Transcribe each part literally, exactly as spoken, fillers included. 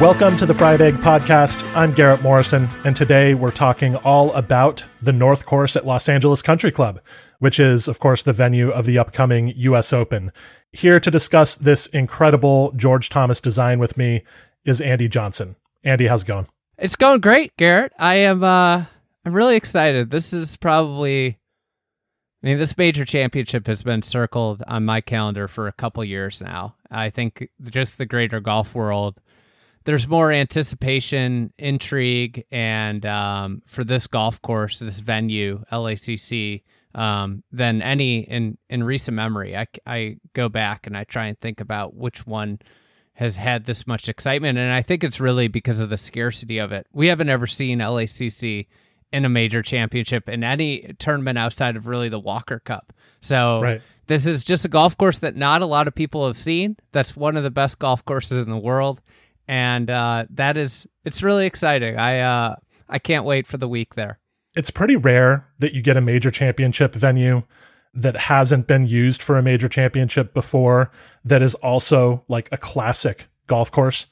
Welcome to the Fried Egg Podcast. I'm Garrett Morrison, and today we're talking all about the North Course at Los Angeles Country Club, which is, of course, the venue of the upcoming U S Open. Here to discuss this incredible George Thomas design with me is Andy Johnson. Andy, how's it going? It's going great, Garrett. I am. Uh, I'm really excited. This is probably, I mean, this major championship has been circled on my calendar for a couple years now. I think just the greater golf world, there's more anticipation, intrigue, and um, for this golf course, this venue, L A C C, um, than any in, in recent memory. I, I go back and I try and think about which one has had this much excitement, and I think it's really because of the scarcity of it. We haven't ever seen L A C C in a major championship in any tournament outside of really the Walker Cup. So right. This is just a golf course that not a lot of people have seen. That's one of the best golf courses in the world. And uh, that is, it's really exciting. I uh, I can't wait for the week there. It's pretty rare that you get a major championship venue that hasn't been used for a major championship before that is also like a classic golf course.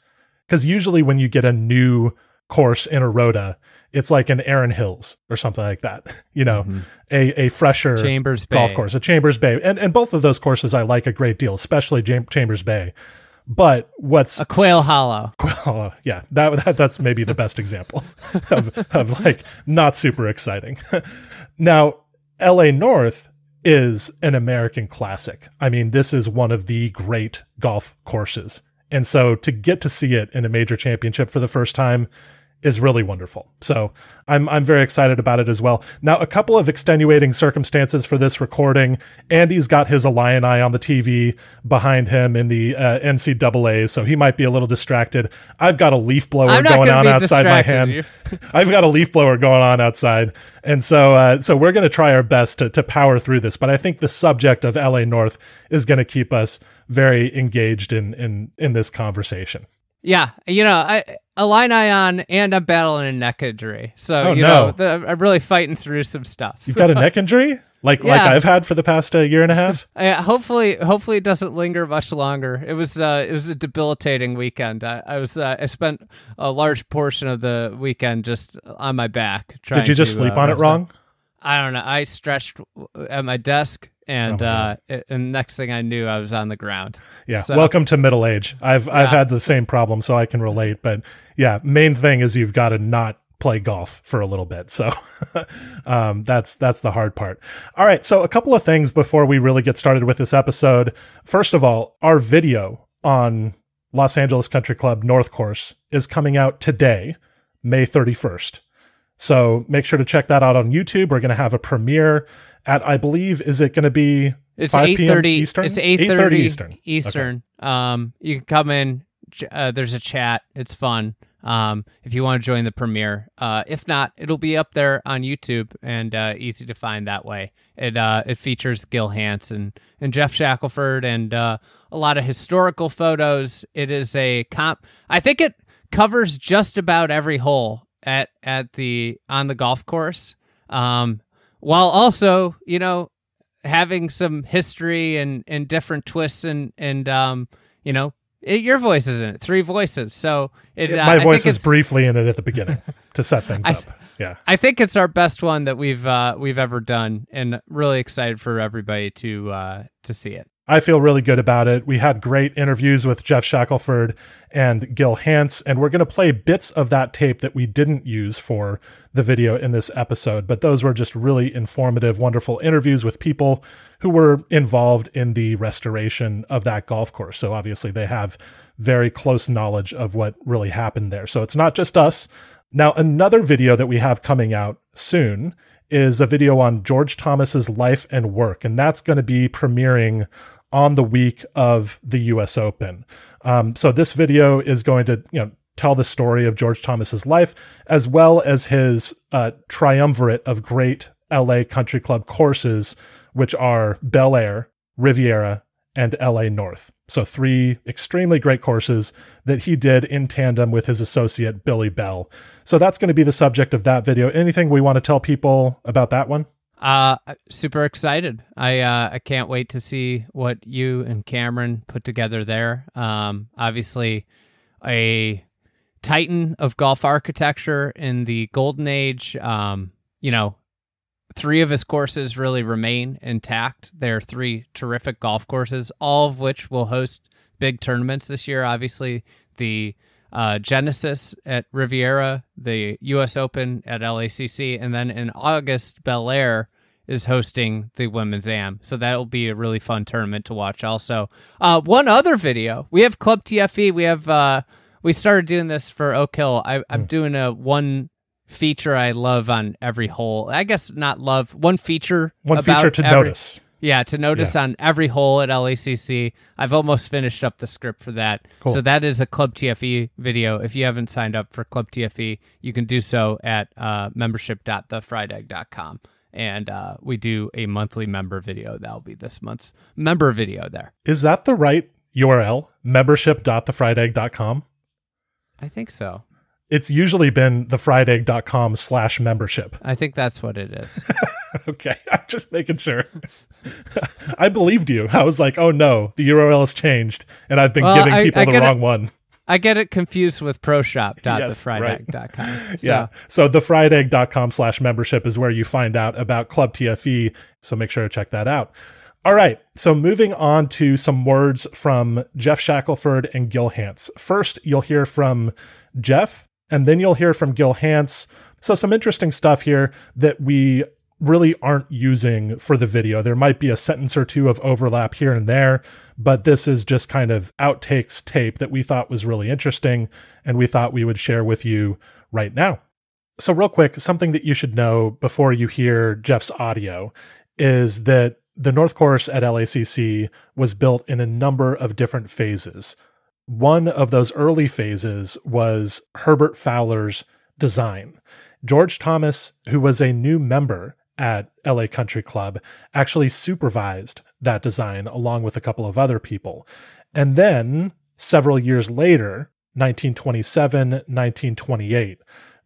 Because usually when you get a new course in a Rota, it's like an Erin Hills or something like that. You know, mm-hmm. a, a fresher Chambers golf Bay. course, a Chambers Bay. And, and both of those courses I like a great deal, especially Jam- Chambers Bay. But what's a Quail Hollow? Quail Hollow, yeah, that, that that's maybe the best example of, of like not super exciting. Now, L A. North is an American classic. I mean, this is one of the great golf courses, and so to get to see it in a major championship for the first time is really wonderful. So I'm I'm very excited about it as well. Now, a couple of extenuating circumstances for this recording. Andy's got his Alliant eye on the T V behind him in the uh, N C A A, so he might be a little distracted. I've got a leaf blower going on outside my hand. I've got a leaf blower going on outside, and so uh, so we're going to try our best to to power through this. But I think the subject of L A North is going to keep us very engaged in in in this conversation. Yeah, you know, I. Illini on, and I'm battling a neck injury. So, oh, you no. know, the, I'm really fighting through some stuff. You've got a neck injury? Like yeah. like I've had for the past uh, year and a half? Yeah, hopefully hopefully it doesn't linger much longer. It was uh, it was a debilitating weekend. I, I was uh, I spent a large portion of the weekend just on my back. Trying Did you just to, sleep uh, on it wrong? I don't know. I stretched at my desk. And oh, uh, it, and next thing I knew, I was on the ground. Yeah. So, welcome to middle age. I've yeah. I've had the same problem, so I can relate. But yeah, main thing is you've got to not play golf for a little bit. So um, that's that's the hard part. All right. So a couple of things before we really get started with this episode. First of all, our video on Los Angeles Country Club North Course is coming out today, May thirty-first. So make sure to check that out on YouTube. We're going to have a premiere at, I believe, is it going to be it's five p.m. Eastern? It's eight thirty Eastern. Eastern. Okay. Um, you can come in. Uh, there's a chat. It's fun. Um, if you want to join the premiere. Uh, if not, it'll be up there on YouTube and uh, easy to find that way. It uh, it features Gil Hanse and, and Geoff Shackelford and uh, a lot of historical photos. It is a comp. I think it covers just about every hole at at the on the golf course, um while also, you know, having some history and and different twists and and um you know it, your voice is in it, three voices, so it, it, my uh, voice is briefly in it at the beginning to set things I, up yeah I think it's our best one that we've uh we've ever done, and really excited for everybody to uh to see it. I feel really good about it. We had great interviews with Geoff Shackelford and Gil Hanse, and we're going to play bits of that tape that we didn't use for the video in this episode, but those were just really informative, wonderful interviews with people who were involved in the restoration of that golf course. So obviously they have very close knowledge of what really happened there. So it's not just us. Now, another video that we have coming out soon is a video on George Thomas's life and work, and that's going to be premiering on the week of the U S Open. Um, so this video is going to, you know, tell the story of George Thomas's life, as well as his uh, triumvirate of great L A Country Club courses, which are Bel Air, Riviera, and L A North. So three extremely great courses that he did in tandem with his associate, Billy Bell. So that's going to be the subject of that video. Anything we want to tell people about that one? Uh, super excited. I, uh, I can't wait to see what you and Cameron put together there. Um, obviously a titan of golf architecture in the golden age. Um, you know, three of his courses really remain intact. They're three terrific golf courses, all of which will host big tournaments this year. Obviously the, uh, Genesis at Riviera, the U S Open at L A C C, and then in August, Bel Air is hosting the Women's Am. So that'll be a really fun tournament to watch also. Uh, one other video, we have Club T F E. We have, uh, we started doing this for Oak Hill. I, I'm doing a one feature I love on every hole. I guess not love, one feature. One feature to every, notice. Yeah, to notice yeah. on every hole at L A C C. I've almost finished up the script for that. Cool. So that is a Club T F E video. If you haven't signed up for Club T F E, you can do so at uh, membership dot the fried egg dot com. And uh, we do a monthly member video. That'll be this month's member video there. Is that the right U R L? membership dot the fried egg dot com? I think so. It's usually been the fried egg dot com slash membership. I think that's what it is. Okay, I'm just making sure. I believed you. I was like, oh no, the U R L has changed, and I've been well, giving I, people I the wrong it, one. I get it confused with proshop dot the fried egg dot com. Yes, right. so. Yeah, so the fried egg dot com slash membership is where you find out about Club T F E, so make sure to check that out. All right, so moving on to some words from Geoff Shackelford and Gil Hanse. First, you'll hear from Geoff, and then you'll hear from Gil Hanse. So some interesting stuff here that we really aren't using for the video. There might be a sentence or two of overlap here and there, but this is just kind of outtakes tape that we thought was really interesting and we thought we would share with you right now. So real quick, something that you should know before you hear Geoff's audio is that the North Course at L A C C was built in a number of different phases. One of those early phases was Herbert Fowler's design. George Thomas, who was a new member at L A Country Club, actually supervised that design along with a couple of other people. And then several years later, nineteen twenty-seven, nineteen twenty-eight,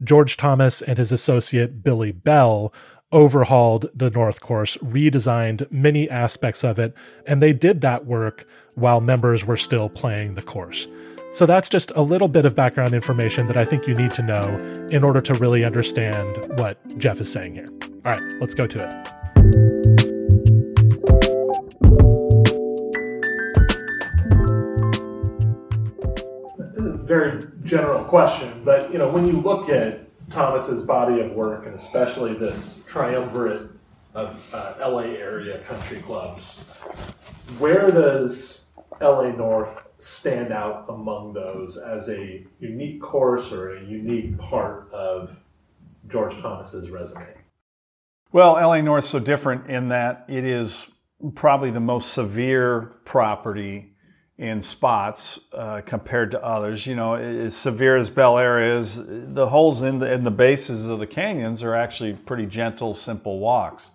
George Thomas and his associate Billy Bell overhauled the North Course, redesigned many aspects of it, and they did that work while members were still playing the course. So that's just a little bit of background information that I think you need to know in order to really understand what Geoff is saying here. All right, let's go to it. Very general question, but you know, when you look at Thomas's body of work, and especially this triumvirate of uh, L A area country clubs, where does L A North stand out among those as a unique course or a unique part of George Thomas's resume? Well, L A North is so different in that it is probably the most severe property in spots uh, compared to others. You know, as severe as Bel Air is, the holes in the, in the bases of the canyons are actually pretty gentle, simple walks.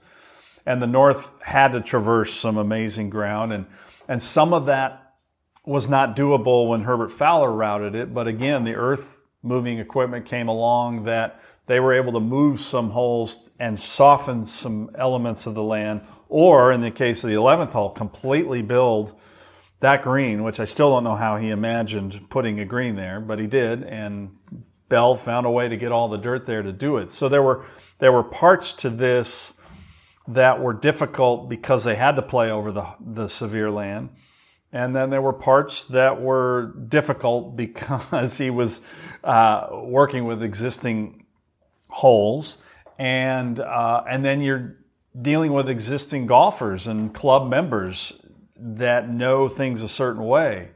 And the North had to traverse some amazing ground, and and some of that was not doable when Herbert Fowler routed it, but again, the earth moving equipment came along that they were able to move some holes and soften some elements of the land, or in the case of the eleventh hole, completely build that green, which I still don't know how he imagined putting a green there, but he did, and Bell found a way to get all the dirt there to do it. So there were there were parts to this that were difficult because they had to play over the, the severe land, and then there were parts that were difficult because he was uh, working with existing holes, and uh, and then you're dealing with existing golfers and club members that know things a certain way.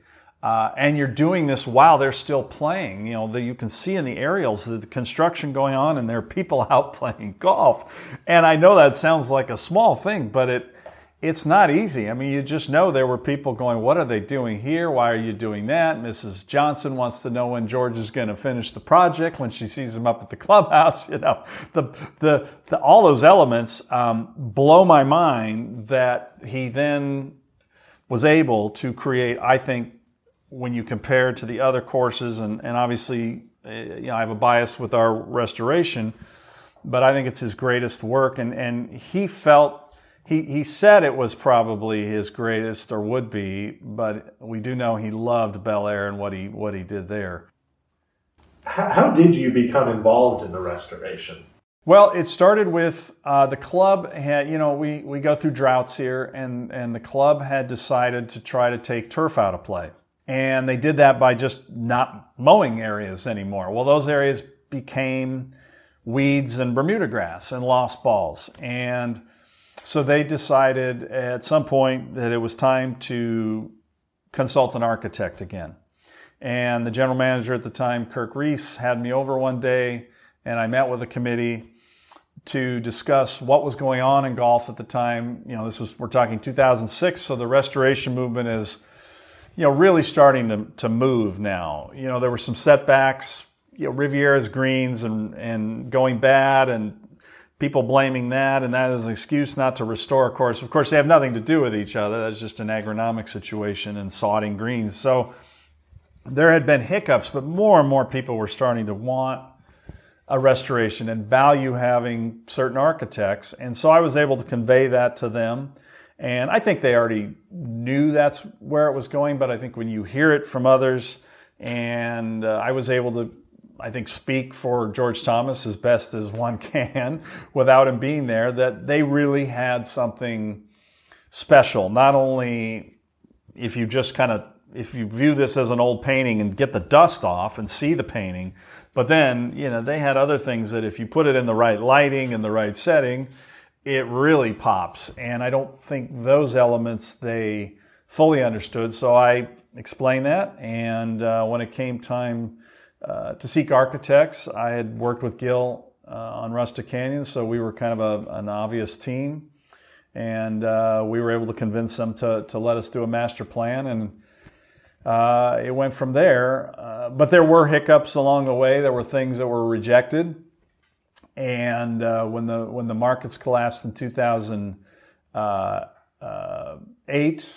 Uh, and you're doing this while they're still playing. You know, the, you can see in the aerials the construction going on and there are people out playing golf. And I know that sounds like a small thing, but it it's not easy. I mean, you just know there were people going, what are they doing here? Why are you doing that? Missus Johnson wants to know when George is going to finish the project when she sees him up at the clubhouse. You know, the the, the all those elements um, blow my mind that he then was able to create, I think, when you compare to the other courses, and, and obviously, you know, I have a bias with our restoration, but I think it's his greatest work. And, and he felt... He he said it was probably his greatest, or would be, but we do know he loved Bel Air and what he what he did there. How, how did you become involved in the restoration? Well, it started with uh, the club had, you know, we, we go through droughts here, and, and the club had decided to try to take turf out of play. And they did that by just not mowing areas anymore. Well, those areas became weeds and Bermuda grass and lost balls. And so they decided at some point that it was time to consult an architect again. And the general manager at the time, Kirk Reese, had me over one day, and I met with a committee to discuss what was going on in golf at the time. You know, this was, we're talking two thousand six, so the restoration movement is, you know, really starting to, to move now. You know, there were some setbacks, you know, Riviera's greens and, and going bad, and people blaming that, and that is an excuse not to restore a course. Of course, they have nothing to do with each other. That's just an agronomic situation and sodding greens. So there had been hiccups, but more and more people were starting to want a restoration and value having certain architects. And so I was able to convey that to them. And I think they already knew that's where it was going, but I think when you hear it from others, and uh, I was able to, I think, speak for George Thomas as best as one can without him being there, that they really had something special. Not only if you just kind of, if you view this as an old painting and get the dust off and see the painting, but then, you know, they had other things that if you put it in the right lighting and the right setting, it really pops. And I don't think those elements they fully understood. So I explained that. And uh, when it came time Uh, to seek architects, I had worked with Gil uh, on Rustic Canyon, so we were kind of a, an obvious team, and uh, we were able to convince them to, to let us do a master plan, and uh, it went from there. Uh, but there were hiccups along the way. There were things that were rejected, and uh, when the when the markets collapsed in two thousand eight,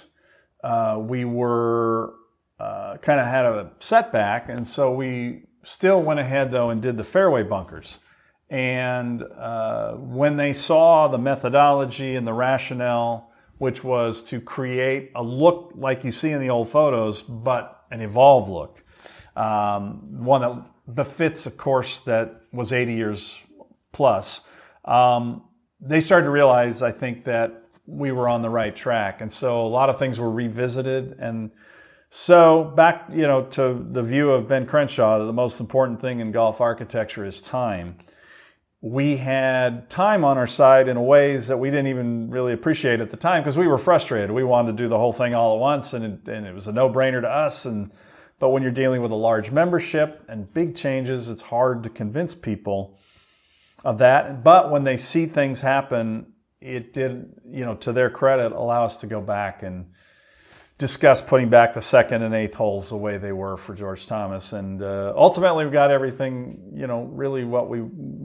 uh, we were Uh, kind of had a setback, and so we still went ahead though and did the fairway bunkers. And uh, when they saw the methodology and the rationale, which was to create a look like you see in the old photos, but an evolved look, um, one that befits a course that was eighty years plus, um, they started to realize, I think, that we were on the right track. And so a lot of things were revisited. And so back, you know, to the view of Ben Crenshaw, the most important thing in golf architecture is time. We had time on our side in ways that we didn't even really appreciate at the time because we were frustrated. We wanted to do the whole thing all at once, and it, and it was a no-brainer to us. And but when you're dealing with a large membership and big changes, it's hard to convince people of that. But when they see things happen, it did, you know, to their credit, allow us to go back and discuss putting back the second and eighth holes the way they were for George Thomas, and uh, ultimately we got everything, you know, really what we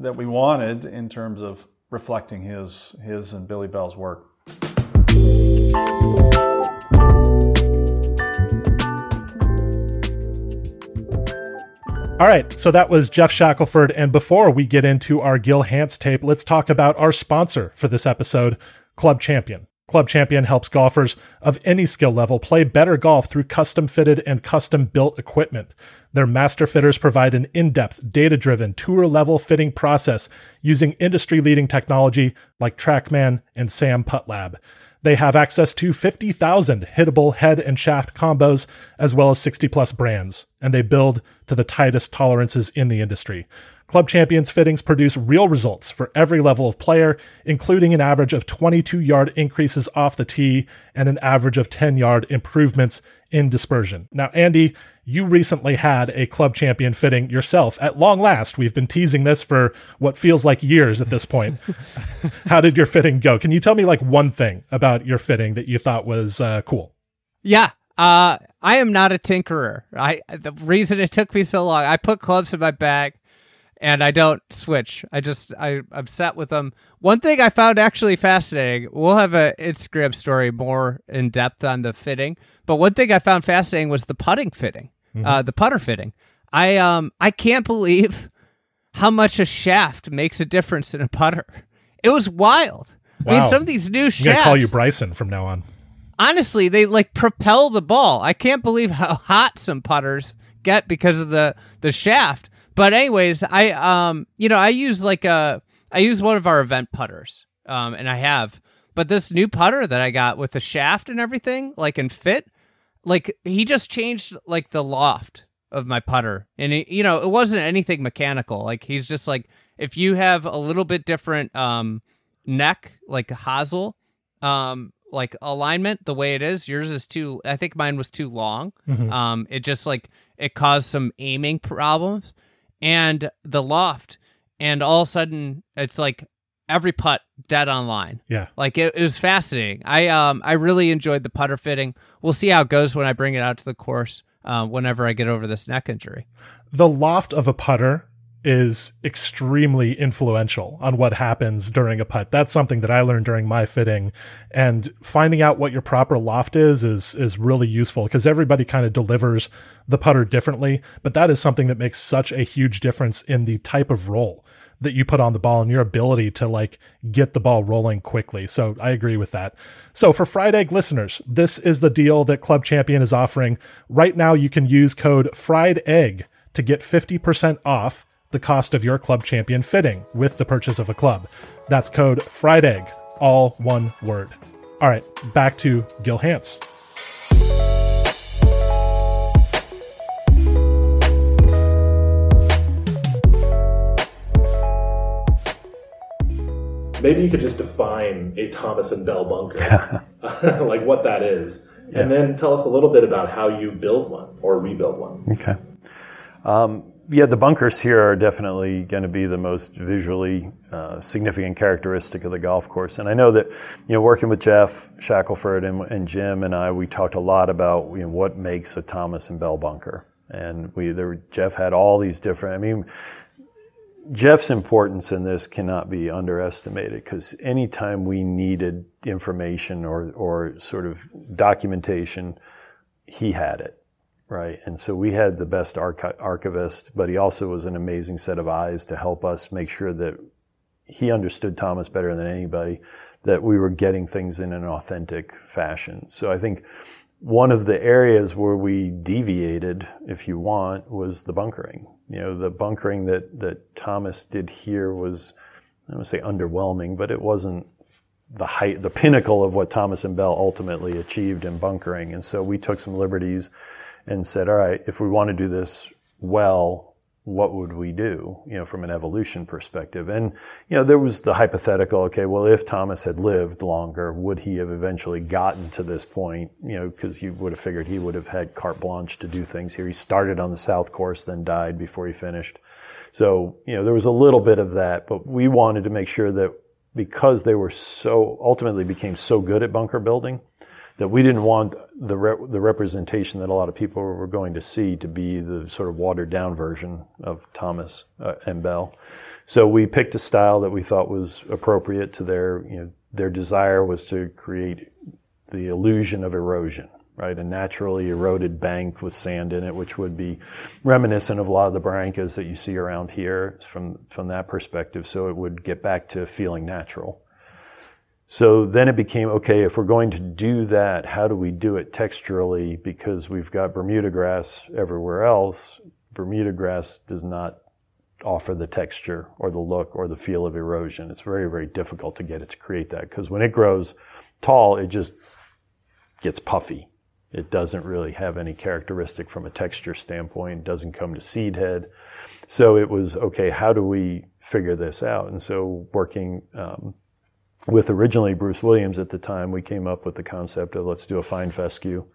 that we wanted in terms of reflecting his his and Billy Bell's work. All right, so that was Geoff Shackelford, and before we get into our Gil Hanse tape, let's talk about our sponsor for this episode, Club Champion. Club Champion helps golfers of any skill level play better golf through custom-fitted and custom-built equipment. Their master fitters provide an in-depth, data-driven, tour-level fitting process using industry-leading technology like TrackMan and Sam Putt Lab. They have access to fifty thousand hittable head and shaft combos, as well as sixty-plus brands, and they build to the tightest tolerances in the industry. Club Champion's fittings produce real results for every level of player, including an average of twenty-two yard increases off the tee and an average of ten yard improvements in dispersion. Now, Andy, you recently had a Club Champion fitting yourself. At long last, we've been teasing this for what feels like years at this point. How did your fitting go? Can you tell me like one thing about your fitting that you thought was uh, cool? Yeah. Uh, I am not a tinkerer. I, the reason it took me so long, I put clubs in my bag and I don't switch. I just, I, I'm set with them. One thing I found actually fascinating, we'll have an Instagram story more in depth on the fitting, but one thing I found fascinating was the putting fitting, mm-hmm. uh, the putter fitting. I, um, I can't believe how much a shaft makes a difference in a putter. It was wild. Wow. I mean, some of these new shafts. I'm going to call you Bryson from now on. Honestly, they like propel the ball. I can't believe how hot some putters get because of the, the shaft. But anyways, I um you know I use like a I use one of our event putters um and I have, but this new putter that I got with the shaft and everything like in fit, like he just changed like the loft of my putter, and it, you know it wasn't anything mechanical. Like he's just like if you have a little bit different um neck like hosel um. like alignment the way it is, yours is too, I think mine was too long. Mm-hmm. Um, it just like, it caused some aiming problems and the loft. And all of a sudden it's like every putt dead on line. Yeah. Like it, it was fascinating. I, um, I really enjoyed the putter fitting. We'll see how it goes when I bring it out to the course. Uh, whenever I get over this neck injury, the loft of a putter is extremely influential on what happens during a putt. That's something that I learned during my fitting, and finding out what your proper loft is, is, is really useful because everybody kind of delivers the putter differently, but that is something that makes such a huge difference in the type of roll that you put on the ball and your ability to like get the ball rolling quickly. So I agree with that. So for Fried Egg listeners, this is the deal that Club Champion is offering right now. You can use code Fried Egg to get fifty percent off the cost of your Club Champion fitting with the purchase of a club. That's code Fried Egg, all one word. All right, back to Gil Hanse. Maybe you could just define a Thomas and Bell bunker, like what that is, yeah. And then tell us a little bit about how you build one or rebuild one. Okay. Um, Yeah, the bunkers here are definitely going to be the most visually uh, significant characteristic of the golf course. And I know that, you know, working with Geoff Shackelford and, and Jim and I, we talked a lot about, you know, what makes a Thomas and Bell bunker. And we, there, Geoff had all these different, I mean, Geoff's importance in this cannot be underestimated, because anytime we needed information or, or sort of documentation, he had it. Right. And so we had the best archi- archivist, but he also was an amazing set of eyes to help us make sure that he understood Thomas better than anybody, that we were getting things in an authentic fashion. So I think one of the areas where we deviated, if you want, was the bunkering. You know, the bunkering that, that Thomas did here was, I don't want to say underwhelming, but it wasn't the height, the pinnacle of what Thomas and Bell ultimately achieved in bunkering. And so we took some liberties and said, all right, if we want to do this well, what would we do, you know, from an evolution perspective? And, you know, there was the hypothetical, okay, well, if Thomas had lived longer, would he have eventually gotten to this point, you know, because you would have figured he would have had carte blanche to do things here. He started on the south course, then died before he finished. So, you know, there was a little bit of that, but we wanted to make sure that because they were so, ultimately became so good at bunker building, that we didn't want the re- the representation that a lot of people were going to see to be the sort of watered down version of Thomas uh, and Bell. So we picked a style that we thought was appropriate to their, you know, their desire was to create the illusion of erosion, right? A naturally eroded bank with sand in it, which would be reminiscent of a lot of the barrancas that you see around here from, from that perspective. So it would get back to feeling natural. So then it became, okay, if we're going to do that, how do we do it texturally? Because we've got Bermuda grass everywhere else. Bermuda grass does not offer the texture or the look or the feel of erosion. It's very, very difficult to get it to create that, because when it grows tall, it just gets puffy. It doesn't really have any characteristic from a texture standpoint, doesn't come to seed head. So it was, okay, how do we figure this out? And so working um, with originally Bruce Williams at the time, we came up with the concept of let's do a fine fescue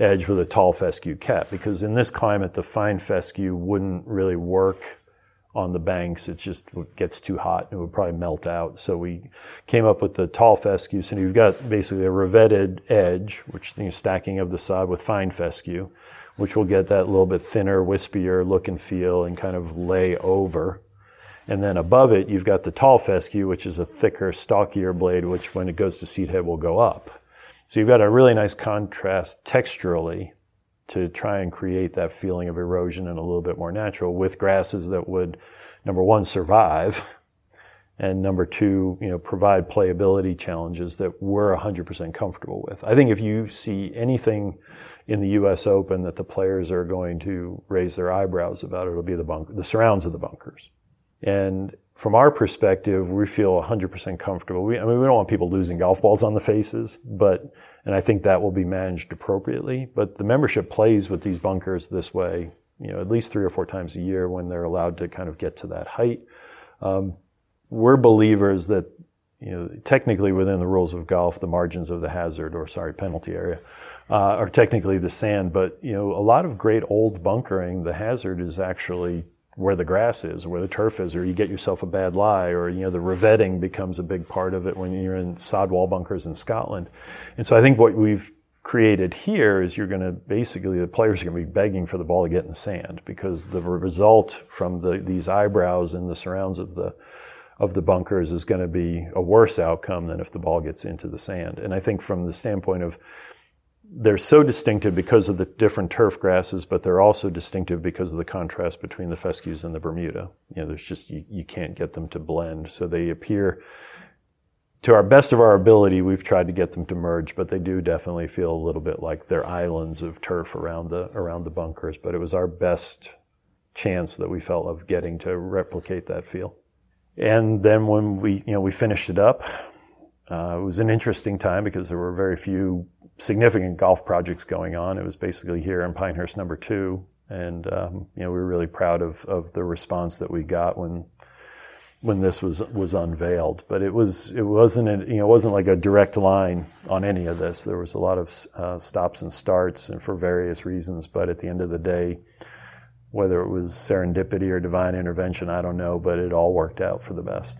edge with a tall fescue cap, because in this climate, the fine fescue wouldn't really work on the banks. It just gets too hot and it would probably melt out. So we came up with the tall fescue. So you've got basically a revetted edge, which you know, stacking of the sod with fine fescue, which will get that little bit thinner, wispier look and feel and kind of lay over. And then above it, you've got the tall fescue, which is a thicker, stalkier blade, which when it goes to seed head will go up. So you've got a really nice contrast texturally to try and create that feeling of erosion and a little bit more natural with grasses that would, number one, survive, and number two, you know, provide playability challenges that we're one hundred percent comfortable with. I think if you see anything in the U S Open that the players are going to raise their eyebrows about, it'll be the bunk, the surrounds of the bunkers. And from our perspective, we feel one hundred percent comfortable. We, I mean, we don't want people losing golf balls on the faces, but, and I think that will be managed appropriately. But the membership plays with these bunkers this way, you know, at least three or four times a year when they're allowed to kind of get to that height. Um, we're believers that, you know, technically within the rules of golf, the margins of the hazard or, sorry, penalty area uh, are technically the sand. But, you know, a lot of great old bunkering, the hazard is actually where the grass is, where the turf is, or you get yourself a bad lie, or you know the revetting becomes a big part of it when you're in sod wall bunkers in Scotland. And so I think what we've created here is you're going to basically, the players are going to be begging for the ball to get in the sand, because the result from the, these eyebrows and the surrounds of the of the bunkers is going to be a worse outcome than if the ball gets into the sand. And I think from the standpoint of they're so distinctive because of the different turf grasses, but they're also distinctive because of the contrast between the fescues and the Bermuda. You know, there's just, you, you can't get them to blend. So they appear, to our best of our ability, we've tried to get them to merge, but they do definitely feel a little bit like they're islands of turf around the, around the bunkers. But it was our best chance that we felt of getting to replicate that feel. And then when we, you know, we finished it up, uh, it was an interesting time because there were very few significant golf projects going on. It was basically here in Pinehurst Number Two, and um, you know we were really proud of of the response that we got when when this was was unveiled. But it was it wasn't a, you know it wasn't like a direct line on any of this. There was a lot of uh, stops and starts, and for various reasons. But at the end of the day, whether it was serendipity or divine intervention, I don't know, but it all worked out for the best.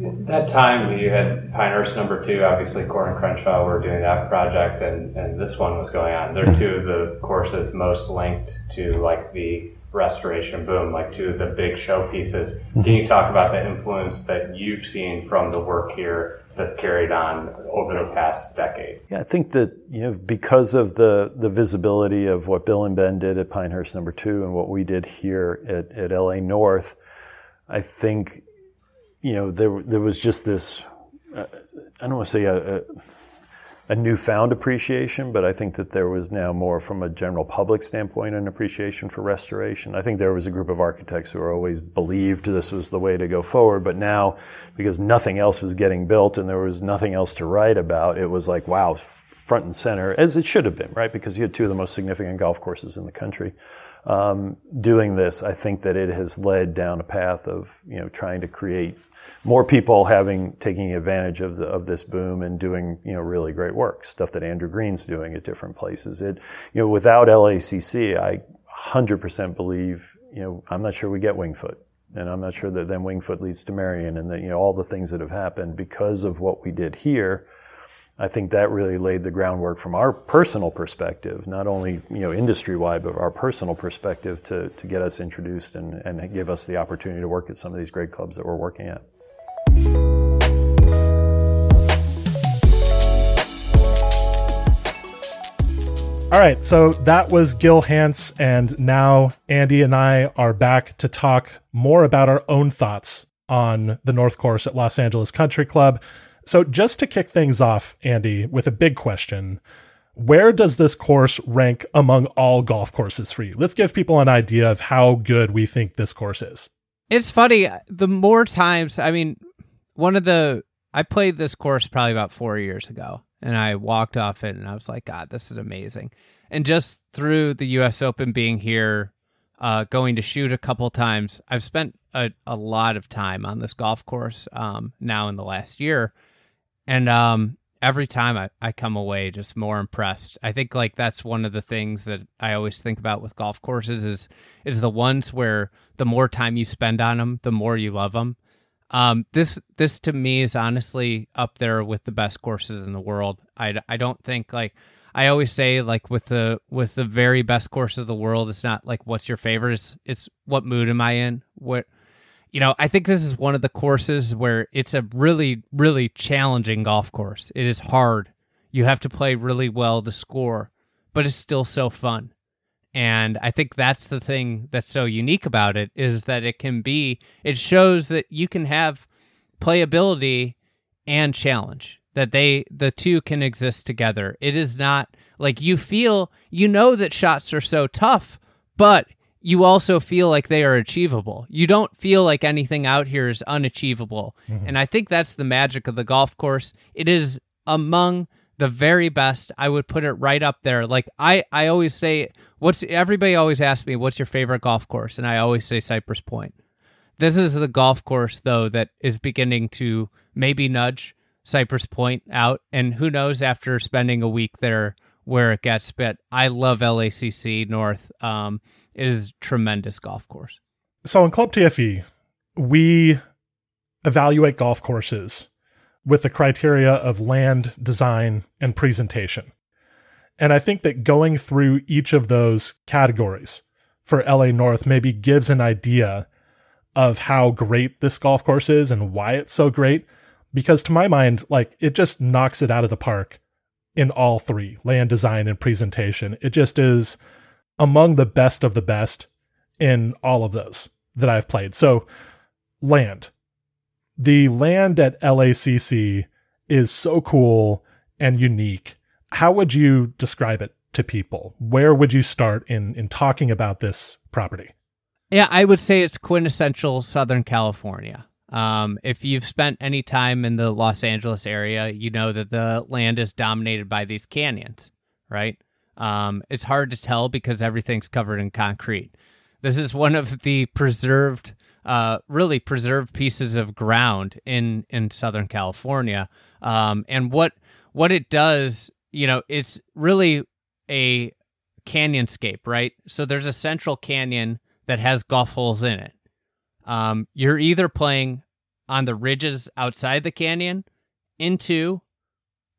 That time you had Pinehurst Number Two, obviously Corin Crenshaw were doing that project, and, and this one was going on. They're two of the courses most linked to like the restoration boom, like two of the big showpieces. Can you talk about the influence that you've seen from the work here that's carried on over the past decade? Yeah, I think that you know because of the the visibility of what Bill and Ben did at Pinehurst Number Two and what we did here at, at L A North, I think you know, there there was just this, uh, I don't want to say a, a, a newfound appreciation, but I think that there was now more from a general public standpoint an appreciation for restoration. I think there was a group of architects who always believed this was the way to go forward, but now, because nothing else was getting built and there was nothing else to write about, it was like, wow, front and center, as it should have been, right? Because you had two of the most significant golf courses in the country. Um, doing this, I think that it has led down a path of, you know, trying to create more people having taking advantage of the, of this boom and doing you know really great work, stuff that Andrew Green's doing at different places. It you know without L A C C, I one hundred percent believe you know I'm not sure we get Wingfoot, and I'm not sure that then Wingfoot leads to Marion, and that you know all the things that have happened because of what we did here. I think that really laid the groundwork from our personal perspective, not only you know industry-wide, but our personal perspective to to get us introduced and and give us the opportunity to work at some of these great clubs that we're working at. All right, so that was Gil Hanse, and now Andy and I are back to talk more about our own thoughts on the North Course at Los Angeles Country Club. So just to kick things off, Andy, with a big question, where does this course rank among all golf courses for you? Let's give people an idea of how good we think this course is. It's funny, the more times, I mean, one of the, I played this course probably about four years ago, And I walked off it, and I was like, God, this is amazing. And just through the U S Open being here, uh, going to shoot a couple times, I've spent a, a lot of time on this golf course um, now in the last year. And um, every time I, I come away just more impressed. I think like that's one of the things that I always think about with golf courses is, is the ones where the more time you spend on them, the more you love them. Um, this, this to me is honestly up there with the best courses in the world. I, I don't think like, I always say like with the, with the very best courses of the world, it's not like, what's your favorite? It's, it's what mood am I in? What, you know, I think this is one of the courses where it's a really, really challenging golf course. It is hard. You have to play really well to score, but it's still so fun. And I think that's the thing that's so unique about it is that it can be, it shows that you can have playability and challenge, that they, the two can exist together. It is not like you feel, you know that shots are so tough, but you also feel like they are achievable. You don't feel like anything out here is unachievable. Mm-hmm. And I think that's the magic of the golf course. It is among the very best. I would put it right up there. Like I, I always say, what's everybody always asks me, what's your favorite golf course? And I always say Cypress Point. This is the golf course though, that is beginning to maybe nudge Cypress Point out. And who knows after spending a week there where it gets, but I love L A C C North. Um, it is a tremendous golf course. So in Club T F E, we evaluate golf courses with the criteria of land, design, and presentation. And I think that going through each of those categories for L A North maybe gives an idea of how great this golf course is and why it's so great. Because to my mind, like it just knocks it out of the park in all three, land, design, and presentation. It just is among the best of the best in all of those that I've played. So land. The land at L A C C is so cool and unique. How would you describe it to people? Where would you start in, in talking about this property? Yeah, I would say it's quintessential Southern California. Um, if you've spent any time in the Los Angeles area, you know that the land is dominated by these canyons, right? Um, it's hard to tell because everything's covered in concrete. This is one of the preserved Uh, really preserved pieces of ground in, in Southern California. Um, and what what it does, you know, it's really a canyonscape, right? So there's a central canyon that has golf holes in it. Um, you're either playing on the ridges outside the canyon, into,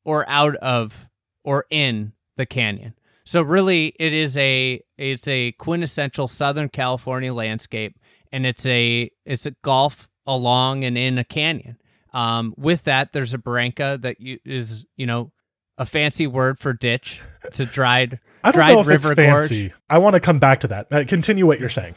or out of, or in the canyon. So really, it is a it's a quintessential Southern California landscape. And it's a it's a golf along and in a canyon. Um, with that, there's a barranca that you, is you know a fancy word for ditch. It's a dried I don't dried know if river it's fancy. Gorge. I want to come back to that. Uh, continue what you're saying.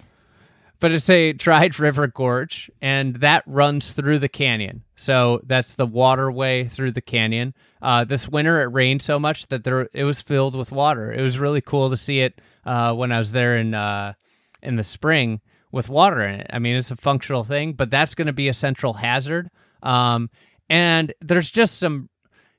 But it's a dried river gorge, and that runs through the canyon. So that's the waterway through the canyon. Uh, this winter, it rained so much that there it was filled with water. It was really cool to see it uh, when I was there in uh, in the spring. With water in it. I mean, it's a functional thing, but that's going to be a central hazard. Um, and there's just some,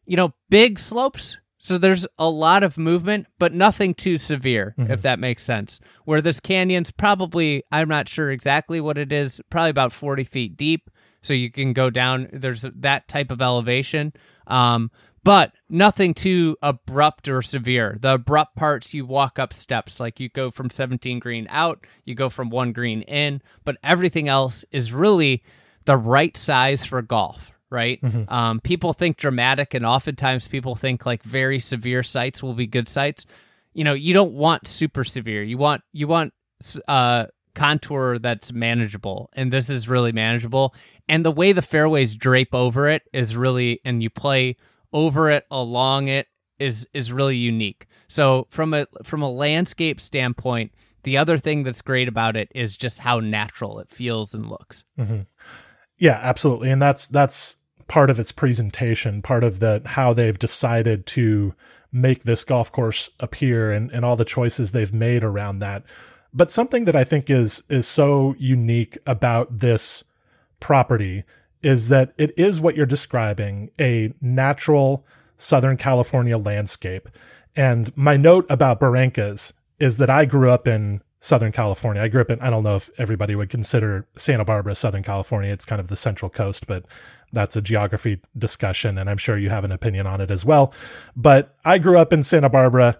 you know, big slopes. So there's a lot of movement, but nothing too severe, mm-hmm. if that makes sense. Where this canyon's probably, I'm not sure exactly what it is, probably about forty feet deep. So you can go down, there's that type of elevation. Um, but nothing too abrupt or severe. The abrupt parts, you walk up steps, like you go from seventeen green out, you go from one green in, but everything else is really the right size for golf, right? Mm-hmm. Um, people think dramatic, and oftentimes people think like very severe sites will be good sites. You know, you don't want super severe. You want you want uh, contour that's manageable, and this is really manageable. And the way the fairways drape over it is really, and you play over it, along it is is really unique. So from a from a landscape standpoint, the other thing that's great about it is just how natural it feels and looks. Mm-hmm. Yeah, absolutely. And that's that's part of its presentation, part of the how they've decided to make this golf course appear and, and all the choices they've made around that. But something that I think is is so unique about this property is that it is what you're describing, a natural Southern California landscape. And my note about Barrancas is that I grew up in Southern California. I grew up in, I don't know if everybody would consider Santa Barbara Southern California. It's kind of the Central Coast, but that's a geography discussion, and I'm sure you have an opinion on it as well. But I grew up in Santa Barbara.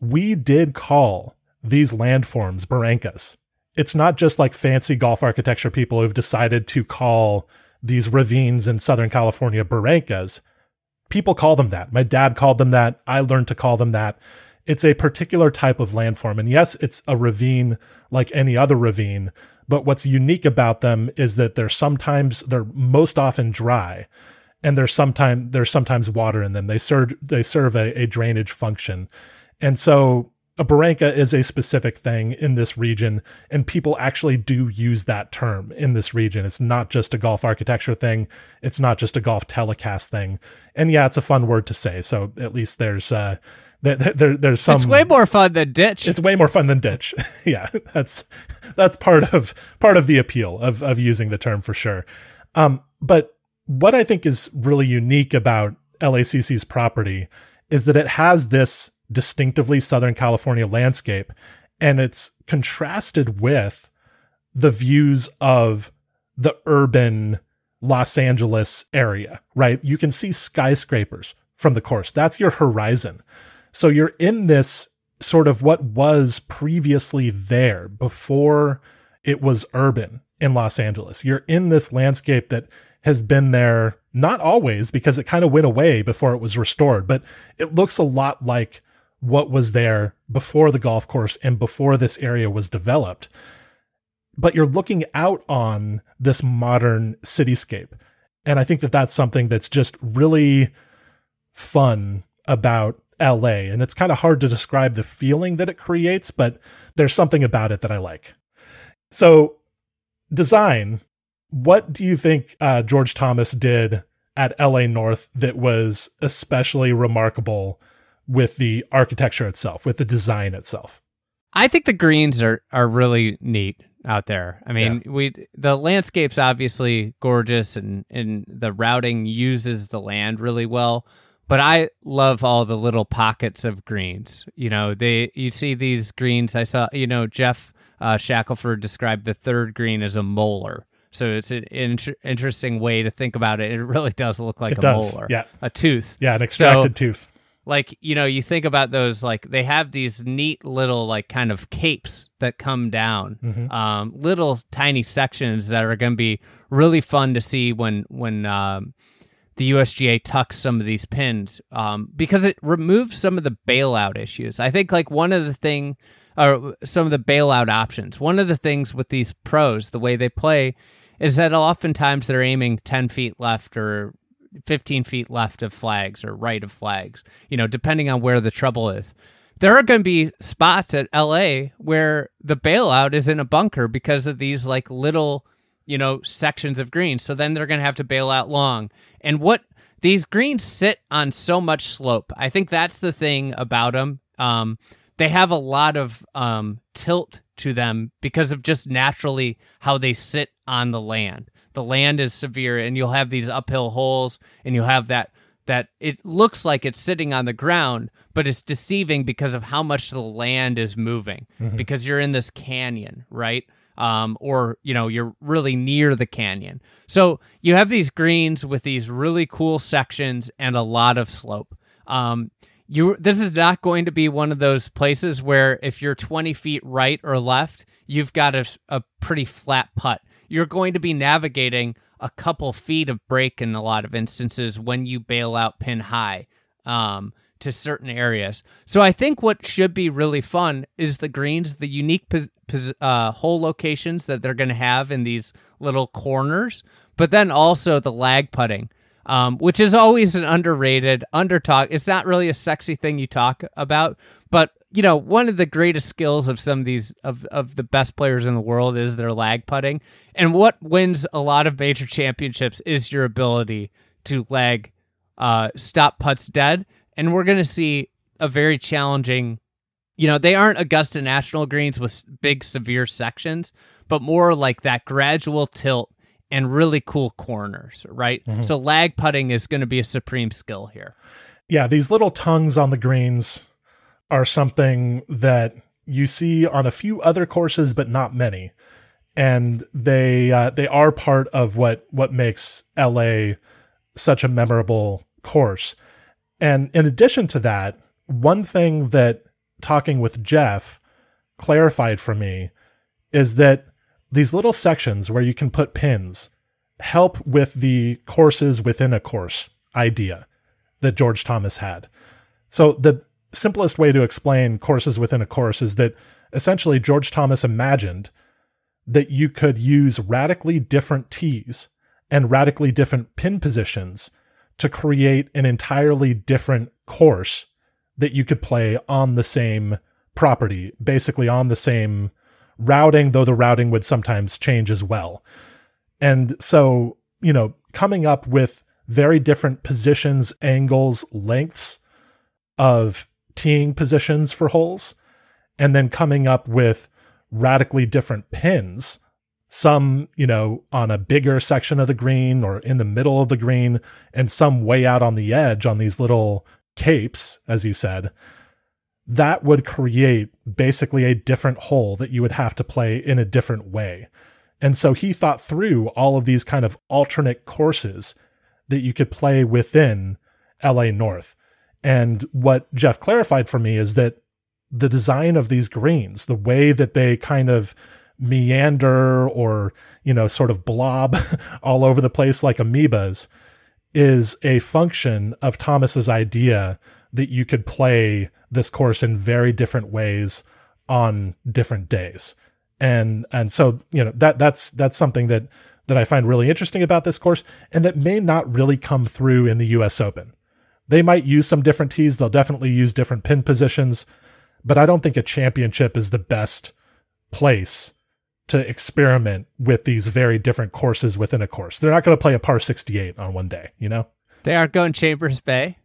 We did call these landforms Barrancas. It's not just like fancy golf architecture people who've decided to call these ravines in Southern California Barrancas. People call them that. My dad called them that. I learned to call them that. It's a particular type of landform. And yes, it's a ravine like any other ravine, but what's unique about them is that they're sometimes, they're most often dry, and there's sometimes, there's sometimes water in them. They serve, they serve a, a drainage function. And so a barranca is a specific thing in this region, and people actually do use that term in this region. It's not just a golf architecture thing. It's not just a golf telecast thing. And yeah, it's a fun word to say. So at least there's uh, there, there there's some. It's way more fun than ditch. It's way more fun than ditch. Yeah, that's that's part of part of the appeal of of using the term for sure. Um, but what I think is really unique about L A C C's property is that it has this distinctively Southern California landscape, and it's contrasted with the views of the urban Los Angeles area, right? You can see skyscrapers from the course. That's your horizon. So you're in this sort of what was previously there before it was urban in Los Angeles. You're in this landscape that has been there, not always, because it kind of went away before it was restored, but it looks a lot like what was there before the golf course and before this area was developed. But you're looking out on this modern cityscape. And I think that that's something that's just really fun about L A. And it's kind of hard to describe the feeling that it creates, but there's something about it that I like. So, design. What do you think uh, George Thomas did at L A North that was especially remarkable with the architecture itself, with the design itself? I think the greens are, are really neat out there. I mean, yeah. we the landscape's obviously gorgeous, and, and the routing uses the land really well. But I love all the little pockets of greens. You know, they you see these greens. I saw, you know, Geoff uh, Shackelford described the third green as a molar. So it's an in- interesting way to think about it. It really does look like it a does. molar, yeah. a tooth. Yeah, an extracted so, tooth. Like, you know, you think about those, like they have these neat little like kind of capes that come down, mm-hmm. um, little tiny sections that are going to be really fun to see when when um, the U S G A tucks some of these pins, um, because it removes some of the bailout issues. I think like one of the thing or some of the bailout options, one of the things with these pros, the way they play is that oftentimes they're aiming ten feet left or fifteen feet left of flags or right of flags, you know, depending on where the trouble is. There are going to be spots at L A where the bailout is in a bunker because of these like little, you know, sections of greens. So then they're going to have to bail out long. And what these greens sit on so much slope. I think that's the thing about them. Um, they have a lot of um, tilt to them because of just naturally how they sit on the land. The land is severe, and you'll have these uphill holes, and you'll have that, that it looks like it's sitting on the ground, but it's deceiving because of how much the land is moving, mm-hmm. because you're in this canyon, right? Um, or, you know, you're really near the canyon. So you have these greens with these really cool sections and a lot of slope. Um, you, this is not going to be one of those places where if you're twenty feet right or left, you've got a, a pretty flat putt. You're going to be navigating a couple feet of break in a lot of instances when you bail out pin high um, to certain areas. So I think what should be really fun is the greens, the unique pos- pos- uh, hole locations that they're going to have in these little corners, but then also the lag putting, um, which is always an underrated, undertalk. It's not really a sexy thing you talk about, but you know, one of the greatest skills of some of these of, of the best players in the world is their lag putting. And what wins a lot of major championships is your ability to lag, uh, stop putts dead. And we're going to see a very challenging, you know, they aren't Augusta National greens with big severe sections, but more like that gradual tilt and really cool corners, right? Mm-hmm. So lag putting is going to be a supreme skill here. yeah, these little tongues on the greens are something that you see on a few other courses, but not many. And they uh, they are part of what what makes L A such a memorable course. And in addition to that, one thing that talking with Geoff clarified for me is that these little sections where you can put pins help with the courses within a course idea that George Thomas had. So the simplest way to explain courses within a course is that essentially George Thomas imagined that you could use radically different tees and radically different pin positions to create an entirely different course that you could play on the same property, basically on the same routing, though the routing would sometimes change as well. And so, you know, coming up with very different positions, angles, lengths of teeing positions for holes, and then coming up with radically different pins, some, you know, on a bigger section of the green or in the middle of the green, and some way out on the edge on these little capes, as you said, that would create basically a different hole that you would have to play in a different way. And so he thought through all of these kind of alternate courses that you could play within L A North. And what Geoff clarified for me is that the design of these greens, the way that they kind of meander or, you know, sort of blob all over the place like amoebas, is a function of Thomas's idea that you could play this course in very different ways on different days. And, and so, you know, that, that's, that's something that, that I find really interesting about this course, and that may not really come through in the U S Open. They might use some different tees. They'll definitely use different pin positions, but I don't think a championship is the best place to experiment with these very different courses within a course. They're not going to play a par sixty-eight on one day, you know? They aren't going Chambers Bay.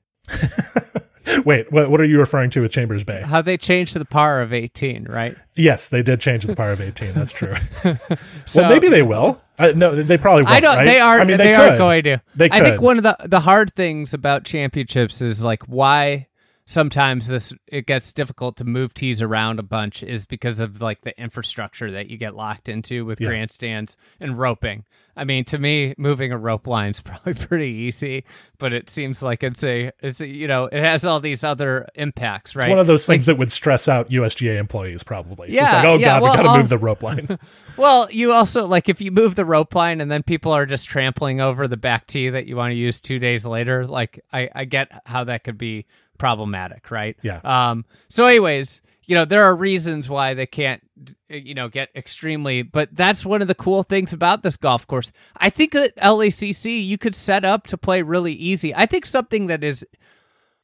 Wait, what, what are you referring to with Chambers Bay? How they changed to the par of eighteen, right? Yes, they did change to the par of eighteen. That's true. So, well, maybe they will. I, no, they probably won't, I don't, right? They are, I mean, they, they are going to. They could. I think one of the, the hard things about championships is like why sometimes this it gets difficult to move tees around a bunch is because of like the infrastructure that you get locked into with yeah. grandstands and roping. I mean, to me, moving a rope line is probably pretty easy, but it seems like it's a, it's a, you know, it has all these other impacts, right? It's one of those things like, that would stress out U S G A employees probably. Yeah, it's like, oh yeah, God, well, we got to move the rope line. Well, you also like if you move the rope line and then people are just trampling over the back tee that you want to use two days later, like I, I get how that could be problematic, right? Yeah. Um, so anyways, you know, there are reasons why they can't, you know, get extremely, but that's one of the cool things about this golf course. I think that L A C C, you could set up to play really easy. I think something that is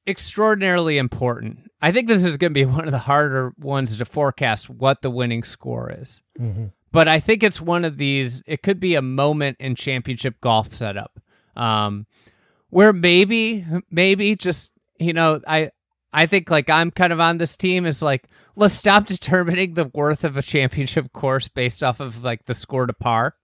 extraordinarily important. I think this is going to be one of the harder ones to forecast what the winning score is. Mm-hmm. But I think it's one of these, it could be a moment in championship golf setup, um, where maybe, maybe just, you know, I I think like I'm kind of on this team is like, let's stop determining the worth of a championship course based off of like the score to par.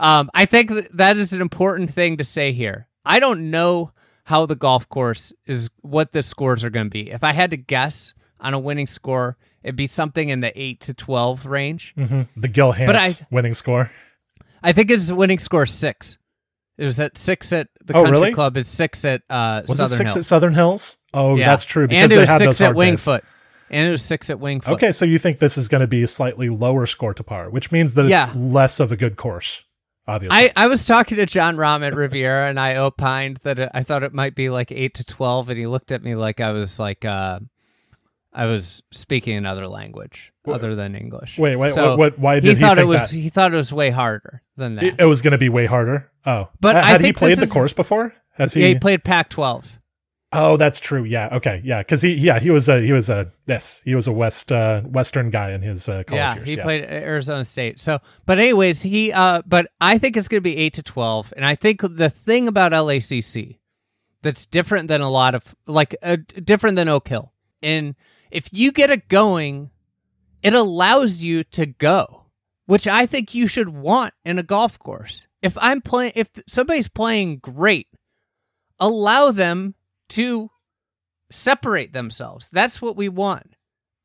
Um, I think th- that is an important thing to say here. I don't know how the golf course is, what the scores are going to be. If I had to guess on a winning score, it'd be something in the eight to twelve range. Mm-hmm. The Gil Hanse I, winning score. I think it's winning score six. It was at six at the oh, Country really? Club. It's six at uh, was Southern it six Hills. At Southern Hills? Oh, yeah. That's true. Because and it was they had six those at Wingfoot. Days. And it was six at Wingfoot. Okay, so you think this is going to be a slightly lower score to par, which means that yeah. it's less of a good course, obviously. I, I was talking to John Rahm at Riviera, and I opined that it, I thought it might be like eight to twelve, and he looked at me like I was like uh, I was speaking another language what? other than English. Wait, wait, so what, what? Why did he, he thought think it was? That? He thought it was way harder than that. It, it was going to be way harder. Oh, but had I think he played the is, course before? Has he? Yeah, he played Pac twelves. Oh, that's true. Yeah. Okay. Yeah, because he, yeah, he was a, he was a, yes, he was a West uh, Western guy in his uh, college yeah, years. He yeah, he played Arizona State. So, but anyways, he, uh, but I think it's going to be eight to twelve, and I think the thing about L A C C that's different than a lot of, like, uh, different than Oak Hill, and if you get it going, it allows you to go, which I think you should want in a golf course. If I'm playing, if somebody's playing great, allow them to separate themselves. That's what we want.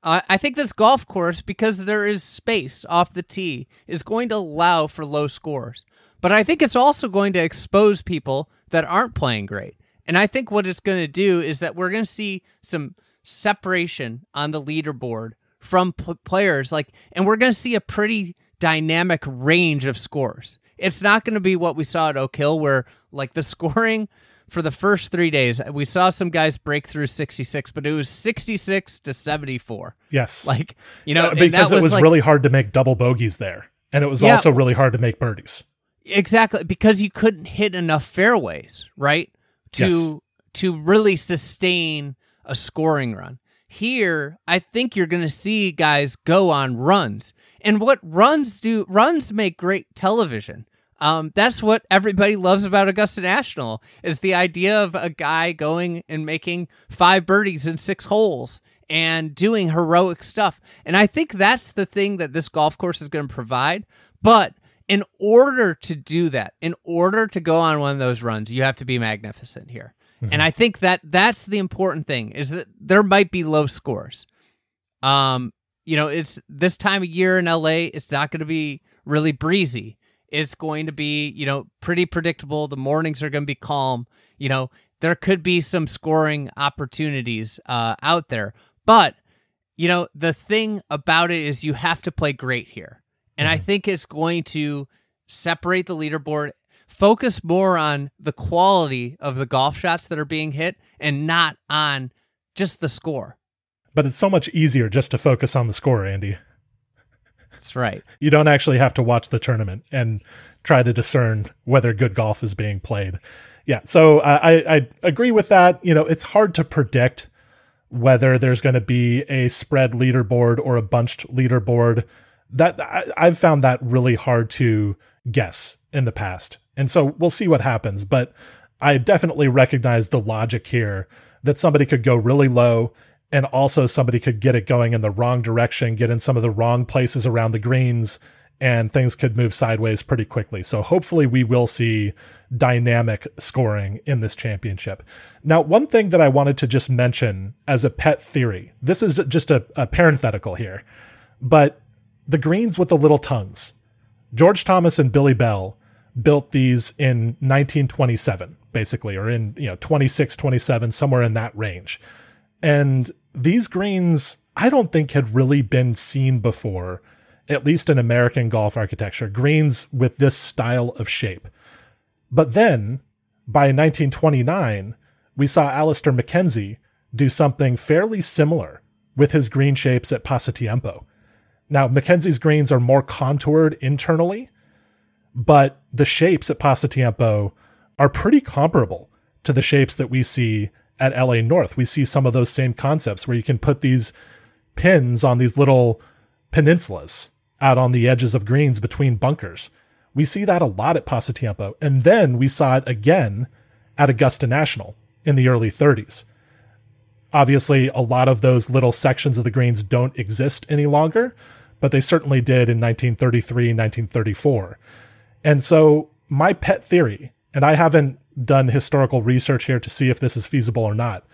Uh, I think this golf course, because there is space off the tee, is going to allow for low scores. But I think it's also going to expose people that aren't playing great. And I think what it's going to do is that we're going to see some separation on the leaderboard from p- players. like, And we're going to see a pretty dynamic range of scores. It's not going to be what we saw at Oak Hill, where like the scoring for the first three days, we saw some guys break through sixty-six, but it was sixty-six to seventy-four. Yes. Like, you know, uh, because that was it was like, really hard to make double bogeys there. And it was yeah, also really hard to make birdies. Exactly. Because you couldn't hit enough fairways, right? To, yes. to really sustain a scoring run. Here, I think you're going to see guys go on runs. And what runs do, runs make great television. Um, that's what everybody loves about Augusta National, is the idea of a guy going and making five birdies in six holes and doing heroic stuff. And I think that's the thing that this golf course is going to provide. But in order to do that, in order to go on one of those runs, you have to be magnificent here. Mm-hmm. And I think that that's the important thing, is that there might be low scores. Um, you know, it's this time of year in L A, it's not going to be really breezy. It's going to be, you know, pretty predictable. The mornings are going to be calm. You know, there could be some scoring opportunities uh, out there. But, you know, the thing about it is you have to play great here. And I think it's going to separate the leaderboard, focus more on the quality of the golf shots that are being hit and not on just the score. But it's so much easier just to focus on the score, Andy. Right. You don't actually have to watch the tournament and try to discern whether good golf is being played. Yeah. So uh, I, I agree with that. You know, it's hard to predict whether there's going to be a spread leaderboard or a bunched leaderboard. That I, I've found that really hard to guess in the past. And so we'll see what happens. But I definitely recognize the logic here that somebody could go really low. And also somebody could get it going in the wrong direction, get in some of the wrong places around the greens, and things could move sideways pretty quickly. So hopefully we will see dynamic scoring in this championship. Now, one thing that I wanted to just mention as a pet theory, this is just a, a parenthetical here, but the greens with the little tongues, George Thomas and Billy Bell built these in nineteen twenty-seven, basically, or in, you know, twenty-six, twenty-seven, somewhere in that range. And these greens, I don't think had really been seen before, at least in American golf architecture, greens with this style of shape. But then by nineteen twenty-nine, we saw Alister MacKenzie do something fairly similar with his green shapes at Pasatiempo. Now, MacKenzie's greens are more contoured internally, but the shapes at Pasatiempo are pretty comparable to the shapes that we see at L A North. We see some of those same concepts where you can put these pins on these little peninsulas out on the edges of greens between bunkers. We see that a lot at Pasatiempo. And then we saw it again at Augusta National in the early thirties. Obviously, a lot of those little sections of the greens don't exist any longer, but they certainly did in nineteen thirty-three, nineteen thirty-four. And so my pet theory, and I haven't done historical research here to see if this is feasible or not.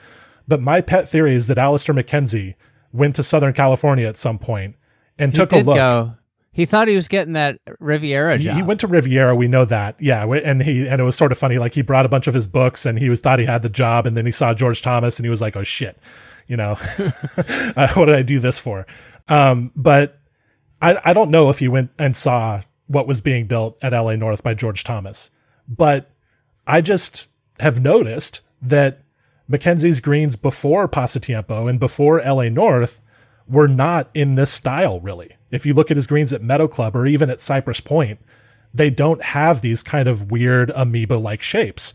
But my pet theory is that Alister MacKenzie went to Southern California at some point and he took a look. Go. He thought he was getting that Riviera job. He, he went to Riviera. We know that. Yeah. And he, and it was sort of funny. Like he brought a bunch of his books and he was thought he had the job. And then he saw George Thomas and he was like, oh shit, you know, uh, what did I do this for? Um, but I, I don't know if he went and saw what was being built at L A North by George Thomas, but I just have noticed that MacKenzie's greens before Pasatiempo and before L A North were not in this style, really. If you look at his greens at Meadow Club or even at Cypress Point, they don't have these kind of weird amoeba-like shapes.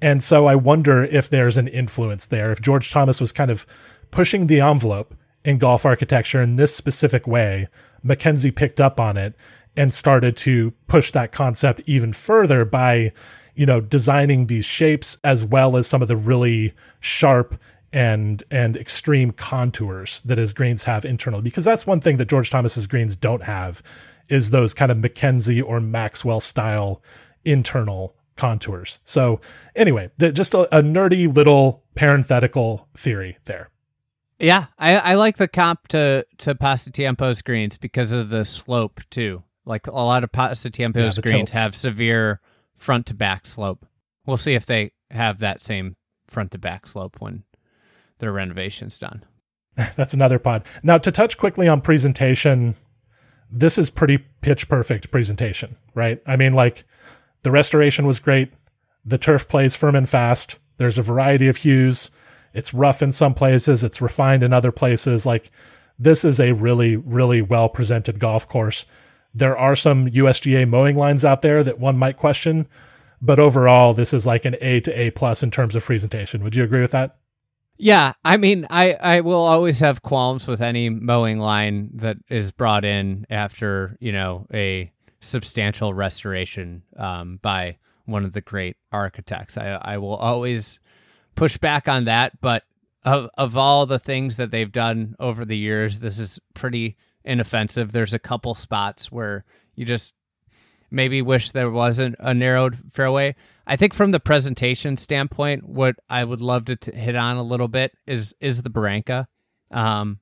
And so I wonder if there's an influence there, if George Thomas was kind of pushing the envelope in golf architecture in this specific way, MacKenzie picked up on it and started to push that concept even further by, you know, designing these shapes as well as some of the really sharp and and extreme contours that his greens have internally. Because that's one thing that George Thomas's greens don't have, is those kind of MacKenzie or Maxwell style internal contours. So anyway, th- just a, a nerdy little parenthetical theory there. Yeah, I, I like the comp to, to Pasatiempo's greens because of the slope, too. Like, a lot of Pasatiempo's yeah, greens tilts. have severe front-to-back slope. We'll see if they have that same front-to-back slope when their renovation's done. That's another pod. Now, to touch quickly on presentation, this is pretty pitch-perfect presentation, right? I mean, like, the restoration was great. The turf plays firm and fast. There's a variety of hues. It's rough in some places. It's refined in other places. Like, this is a really, really well-presented golf course. There are some U S G A mowing lines out there that one might question, but overall, this is like an A to A plus in terms of presentation. Would you agree with that? Yeah. I mean, I, I will always have qualms with any mowing line that is brought in after, you know, a substantial restoration um, by one of the great architects. I, I will always push back on that, but of, of all the things that they've done over the years, this is pretty inoffensive. There's a couple spots where you just maybe wish there wasn't a narrowed fairway. I think from the presentation standpoint, what I would love to t- hit on a little bit is is the Barranca. Um,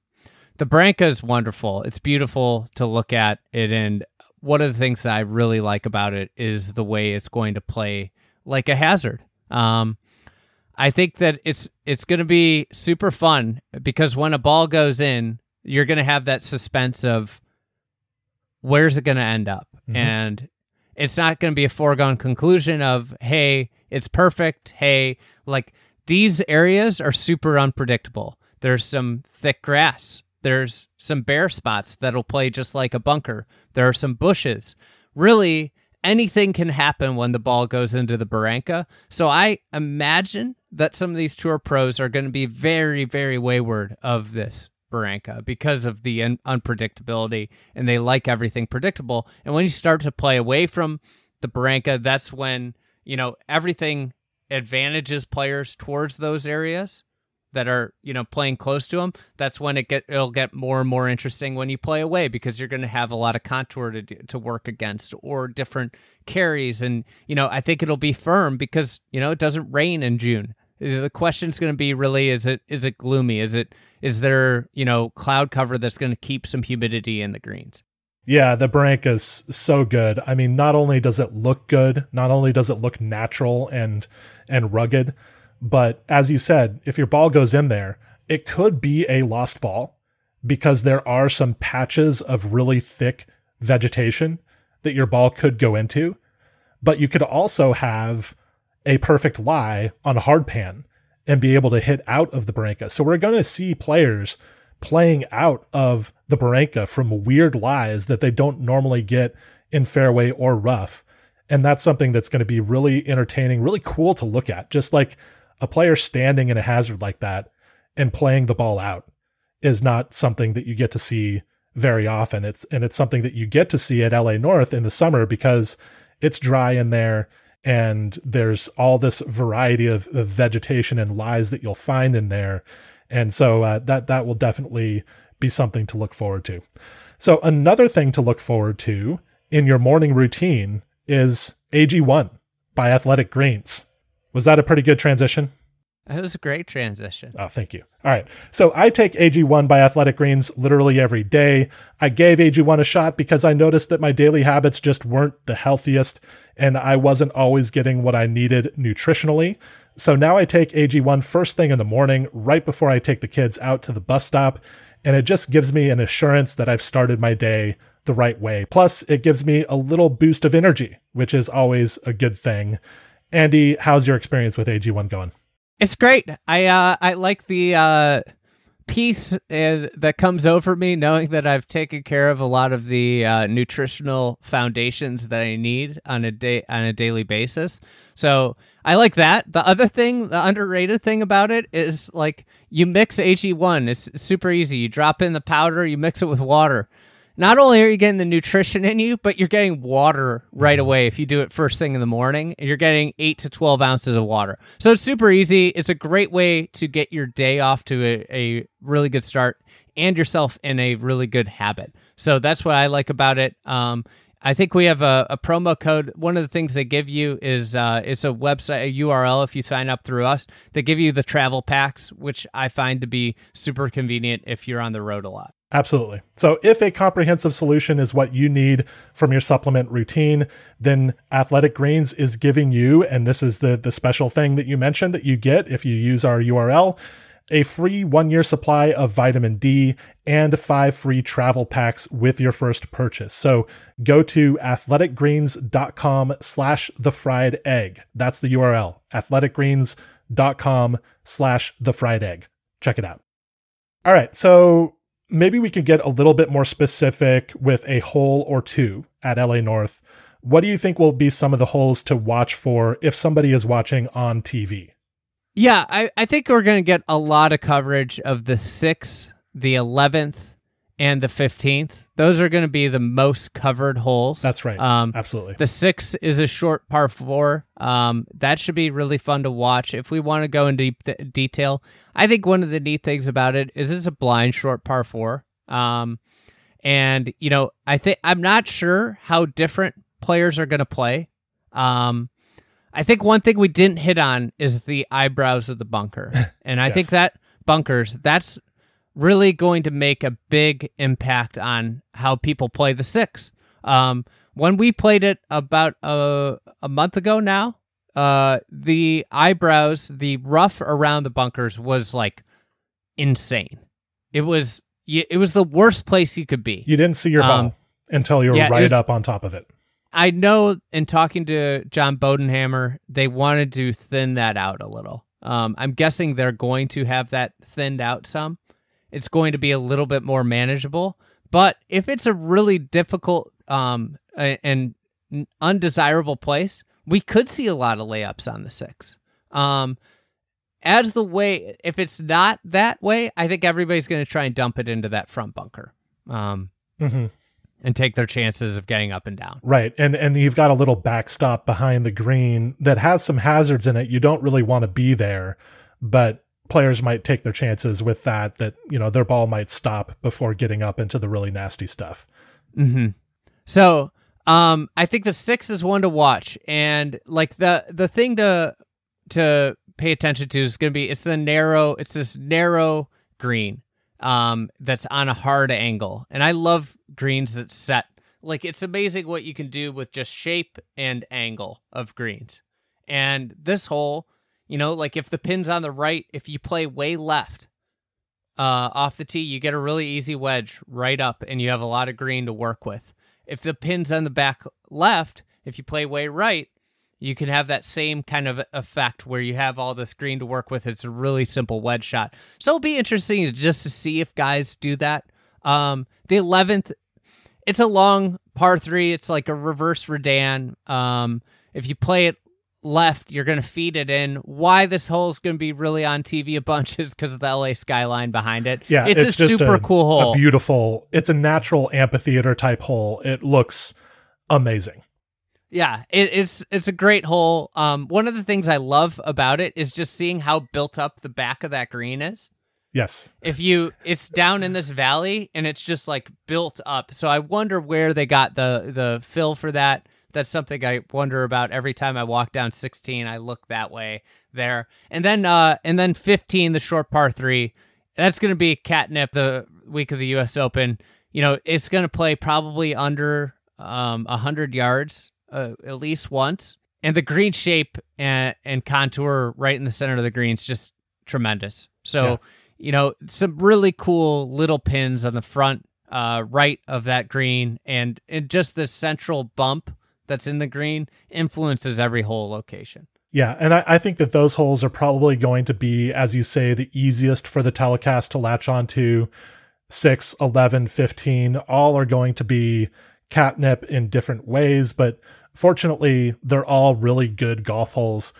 the Barranca is wonderful. It's beautiful to look at it, and one of the things that I really like about it is the way it's going to play like a hazard. Um, I think that it's it's going to be super fun because when a ball goes in, you're going to have that suspense of where's it going to end up? Mm-hmm. And it's not going to be a foregone conclusion of, hey, it's perfect. Hey, like these areas are super unpredictable. There's some thick grass. There's some bare spots that'll play just like a bunker. There are some bushes. Really, anything can happen when the ball goes into the Barranca. So I imagine that some of these tour pros are going to be very, very wayward of this Barranca because of the un- unpredictability, and they like everything predictable. And when you start to play away from the Barranca, that's when, you know, everything advantages players towards those areas that are, you know, playing close to them. That's when it get it'll get more and more interesting when you play away, because you're going to have a lot of contour to do, to work against, or different carries. And, you know, I think it'll be firm because, you know, it doesn't rain in June. The question's going to be really, is it is it gloomy? Is it is there, you know, cloud cover that's going to keep some humidity in the greens? Yeah, the Barranca is so good. I mean, not only does it look good, not only does it look natural and and rugged, but as you said, if your ball goes in there, it could be a lost ball because there are some patches of really thick vegetation that your ball could go into. But you could also have a perfect lie on a hard pan and be able to hit out of the Barranca. So we're going to see players playing out of the Barranca from weird lies that they don't normally get in fairway or rough. And that's something that's going to be really entertaining, really cool to look at. Just like a player standing in a hazard like that and playing the ball out is not something that you get to see very often. It's, and it's something that you get to see at L A North in the summer because it's dry in there. And there's all this variety of, of vegetation and lies that you'll find in there. And so uh, that that will definitely be something to look forward to. So another thing to look forward to in your morning routine is A G one by Athletic Greens. Was that a pretty good transition? That was a great transition. Oh, thank you. All right. So I take A G one by Athletic Greens literally every day. I gave A G one a shot because I noticed that my daily habits just weren't the healthiest and I wasn't always getting what I needed nutritionally. So now I take A G one first thing in the morning, right before I take the kids out to the bus stop. And it just gives me an assurance that I've started my day the right way. Plus, it gives me a little boost of energy, which is always a good thing. Andy, how's your experience with A G one going? It's great. I uh, I like the uh, peace and, that comes over me knowing that I've taken care of a lot of the uh, nutritional foundations that I need on a day on a daily basis. So I like that. The other thing, the underrated thing about it is like you mix A G one. It's super easy. You drop in the powder, you mix it with water. Not only are you getting the nutrition in you, but you're getting water right away. If you do it first thing in the morning, you're getting eight to twelve ounces of water. So it's super easy. It's a great way to get your day off to a, a really good start and yourself in a really good habit. So that's what I like about it. Um, I think we have a, a promo code. One of the things they give you is uh, it's a website, a U R L if you sign up through us. They give you the travel packs, which I find to be super convenient if you're on the road a lot. Absolutely. So if a comprehensive solution is what you need from your supplement routine, then Athletic Greens is giving you, and this is the, the special thing that you mentioned that you get if you use our U R L, a free one-year supply of vitamin D and five free travel packs with your first purchase. So go to athleticgreens.com slash the fried egg. That's the U R L, athleticgreens.com slash the fried egg. Check it out. All right, so maybe we could get a little bit more specific with a hole or two at L A North. What do you think will be some of the holes to watch for if somebody is watching on T V? Yeah, I, I think we're going to get a lot of coverage of the sixth, the eleventh, and the fifteenth. Those are going to be the most covered holes. That's right. Um, Absolutely. The sixth is a short par four. Um, that should be really fun to watch. If we want to go into de- detail, I think one of the neat things about it is it's a blind short par four. Um, and, you know, I think I'm not sure how different players are going to play. Um I think one thing we didn't hit on is the eyebrows of the bunker. And I yes. think that bunkers, that's really going to make a big impact on how people play the six. Um, when we played it about a, a month ago now, uh, the eyebrows, the rough around the bunkers was like insane. It was it was the worst place you could be. You didn't see your bum um, until you were yeah, right was, up on top of it. I know in talking to John Bodenhammer, they wanted to thin that out a little. Um, I'm guessing they're going to have that thinned out some. It's going to be a little bit more manageable. But if it's a really difficult um, and undesirable place, we could see a lot of layups on the six. Um, as the way, if it's not that way, I think everybody's going to try and dump it into that front bunker. Um, mm-hmm. And take their chances of getting up and down. Right. And and you've got a little backstop behind the green that has some hazards in it. You don't really want to be there, but players might take their chances with that, that, you know, their ball might stop before getting up into the really nasty stuff. Mm-hmm. So um, I think the six is one to watch. And like the the thing to to pay attention to is going to be, it's the narrow, it's this narrow green. Um, that's on a hard angle. And I love greens that set. Like, it's amazing what you can do with just shape and angle of greens. And this hole, you know, like if the pin's on the right, if you play way left uh, off the tee, you get a really easy wedge right up and you have a lot of green to work with. If the pin's on the back left, if you play way right, you can have that same kind of effect where you have all this green to work with. It's a really simple wedge shot. So it'll be interesting just to see if guys do that. Um, the eleventh, it's a long par three. It's like a reverse Redan. Um, if you play it left, you're going to feed it in. Why this hole is going to be really on T V a bunch is because of the L A skyline behind it. Yeah, it's, it's a just super a, cool hole. A beautiful, it's a natural amphitheater type hole. It looks amazing. Yeah, it, it's it's a great hole. Um, one of the things I love about it is just seeing how built up the back of that green is. Yes. If you, it's down in this valley and it's just like built up. So I wonder where they got the the fill for that. That's something I wonder about every time I walk down sixteen. I look that way there, and then uh, and then fifteen, the short par three. That's going to be catnip the week of the U S Open. You know, it's going to play probably under um a hundred yards. Uh, at least once. And the green shape and, and contour right in the center of the green is just tremendous. So, yeah. you know, some really cool little pins on the front uh, right of that green. And, and just the central bump that's in the green influences every hole location. Yeah, and I, I think that those holes are probably going to be, as you say, the easiest for the telecast to latch onto. six, eleven, fifteen, all are going to be catnip in different ways, but fortunately, they're all really good golf holes.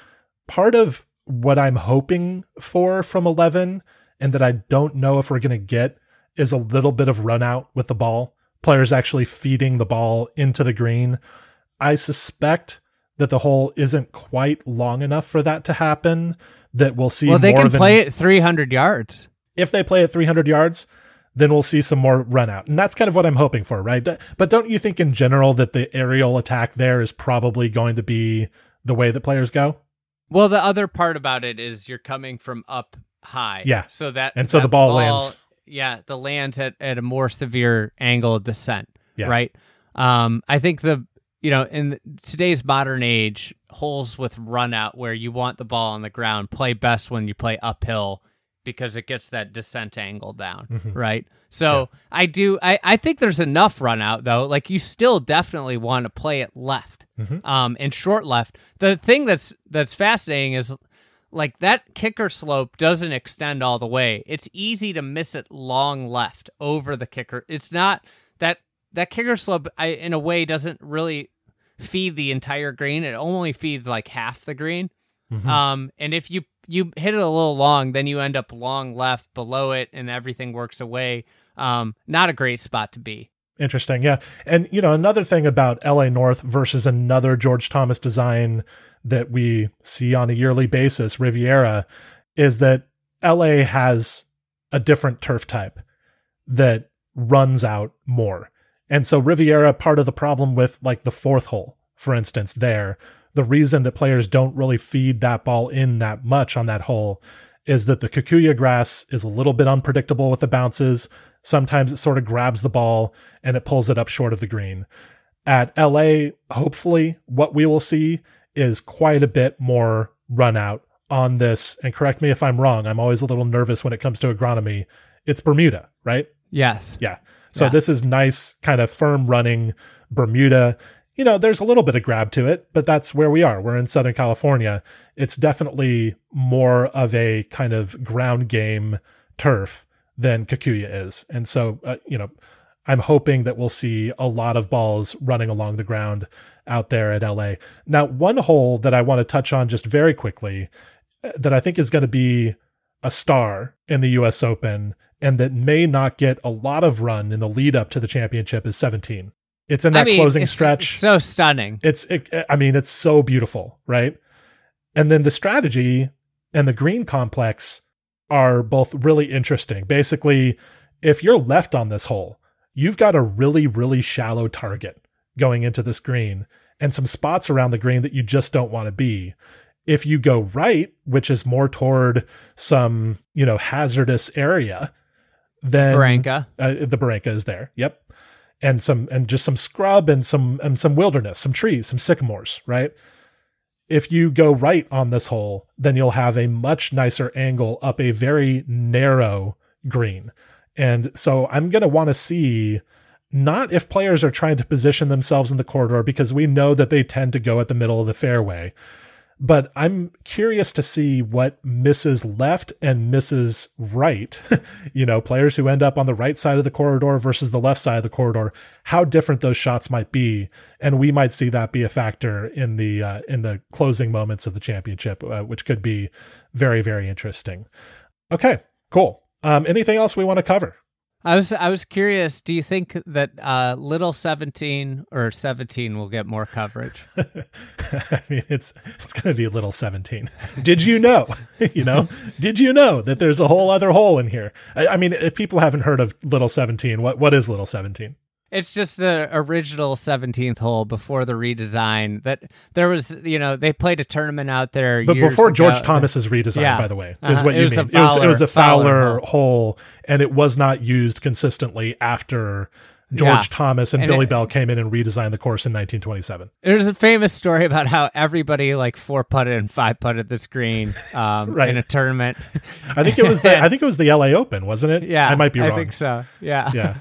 Part of what I'm hoping for from eleven, and that I don't know if we're going to get, is a little bit of run out with the ball. Players actually feeding the ball into the green. I suspect that the hole isn't quite long enough for that to happen, that we'll see more. Well, they more can than, play it three hundred yards. If they play at three hundred yards, then we'll see some more run out. And that's kind of what I'm hoping for, right? But don't you think in general that the aerial attack there is probably going to be the way that players go? Well, the other part about it is you're coming from up high. Yeah. So that, and so that the ball, ball lands. Yeah. The lands at, at a more severe angle of descent. Yeah. Right. Um, I think the, you know, in today's modern age, holes with run out where you want the ball on the ground play best when you play uphill, because it gets that descent angle down. Mm-hmm. Right. So yeah. I do, I, I think there's enough run out though. Like you still definitely want to play it left, mm-hmm. um, and short left. The thing that's, that's fascinating is like that kicker slope doesn't extend all the way. It's easy to miss it long left over the kicker. It's not that that kicker slope I, in a way doesn't really feed the entire green. It only feeds like half the green. Mm-hmm. Um, and if you, you hit it a little long, then you end up long left below it and everything works away. Um, not a great spot to be. Interesting. Yeah. And, you know, another thing about L A North versus another George Thomas design that we see on a yearly basis, Riviera, is that L A has a different turf type that runs out more. And so Riviera, part of the problem with like the fourth hole, for instance, there, the reason that players don't really feed that ball in that much on that hole is that the Kikuyu grass is a little bit unpredictable with the bounces. Sometimes it sort of grabs the ball and it pulls it up short of the green. At L A, hopefully what we will see is quite a bit more run out on this. And correct me if I'm wrong. I'm always a little nervous when it comes to agronomy. It's Bermuda, right? Yes. Yeah. So yeah. This is nice kind of firm running Bermuda. You know, there's a little bit of grab to it, but that's where we are. We're in Southern California. It's definitely more of a kind of ground game turf than Kikuyu is. And so, uh, you know, I'm hoping that we'll see a lot of balls running along the ground out there at L A. Now, one hole that I want to touch on just very quickly that I think is going to be a star in the U S Open and that may not get a lot of run in the lead up to the championship is seventeen. It's in that I mean, closing it's, stretch. It's so stunning. It's, it, I mean, it's so beautiful, right? And then the strategy and the green complex are both really interesting. Basically, if you're left on this hole, you've got a really, really shallow target going into this green and some spots around the green that you just don't want to be. If you go right, which is more toward some, you know, hazardous area, then Barranca. Uh, the Barranca is there. Yep. And some, and just some scrub and some, and some wilderness, some trees, some sycamores, right? If you go right on this hole, then you'll have a much nicer angle up a very narrow green. And so I'm going to want to see not if players are trying to position themselves in the corridor, because we know that they tend to go at the middle of the fairway, but I'm curious to see what misses left and misses right, you know, players who end up on the right side of the corridor versus the left side of the corridor, how different those shots might be. And we might see that be a factor in the, uh, in the closing moments of the championship, uh, which could be very, very interesting. Okay, cool. Um, anything else we want to cover? I was I was curious. Do you think that uh, little seventeen or seventeen will get more coverage? I mean, it's it's going to be little seventeen. Did you know? you know, did you know that there's a whole other hole in here? I, I mean, if people haven't heard of little seventeen, what what is little seventeen? It's just the original seventeenth hole before the redesign. That there was, you know, they played a tournament out there, but years before ago. George Thomas's redesign, yeah. by the way, uh-huh. is what it you mean. Fowler, it was it was a Fowler, Fowler hole, and it was not used consistently after George yeah. Thomas and, and Billy it, Bell came in and redesigned the course in nineteen twenty-seven. There's a famous story about how everybody like four putted and five putted the green um, right. in a tournament. I think it was the I think it was the L A Open, wasn't it? Yeah, I might be wrong. I think so. Yeah, yeah.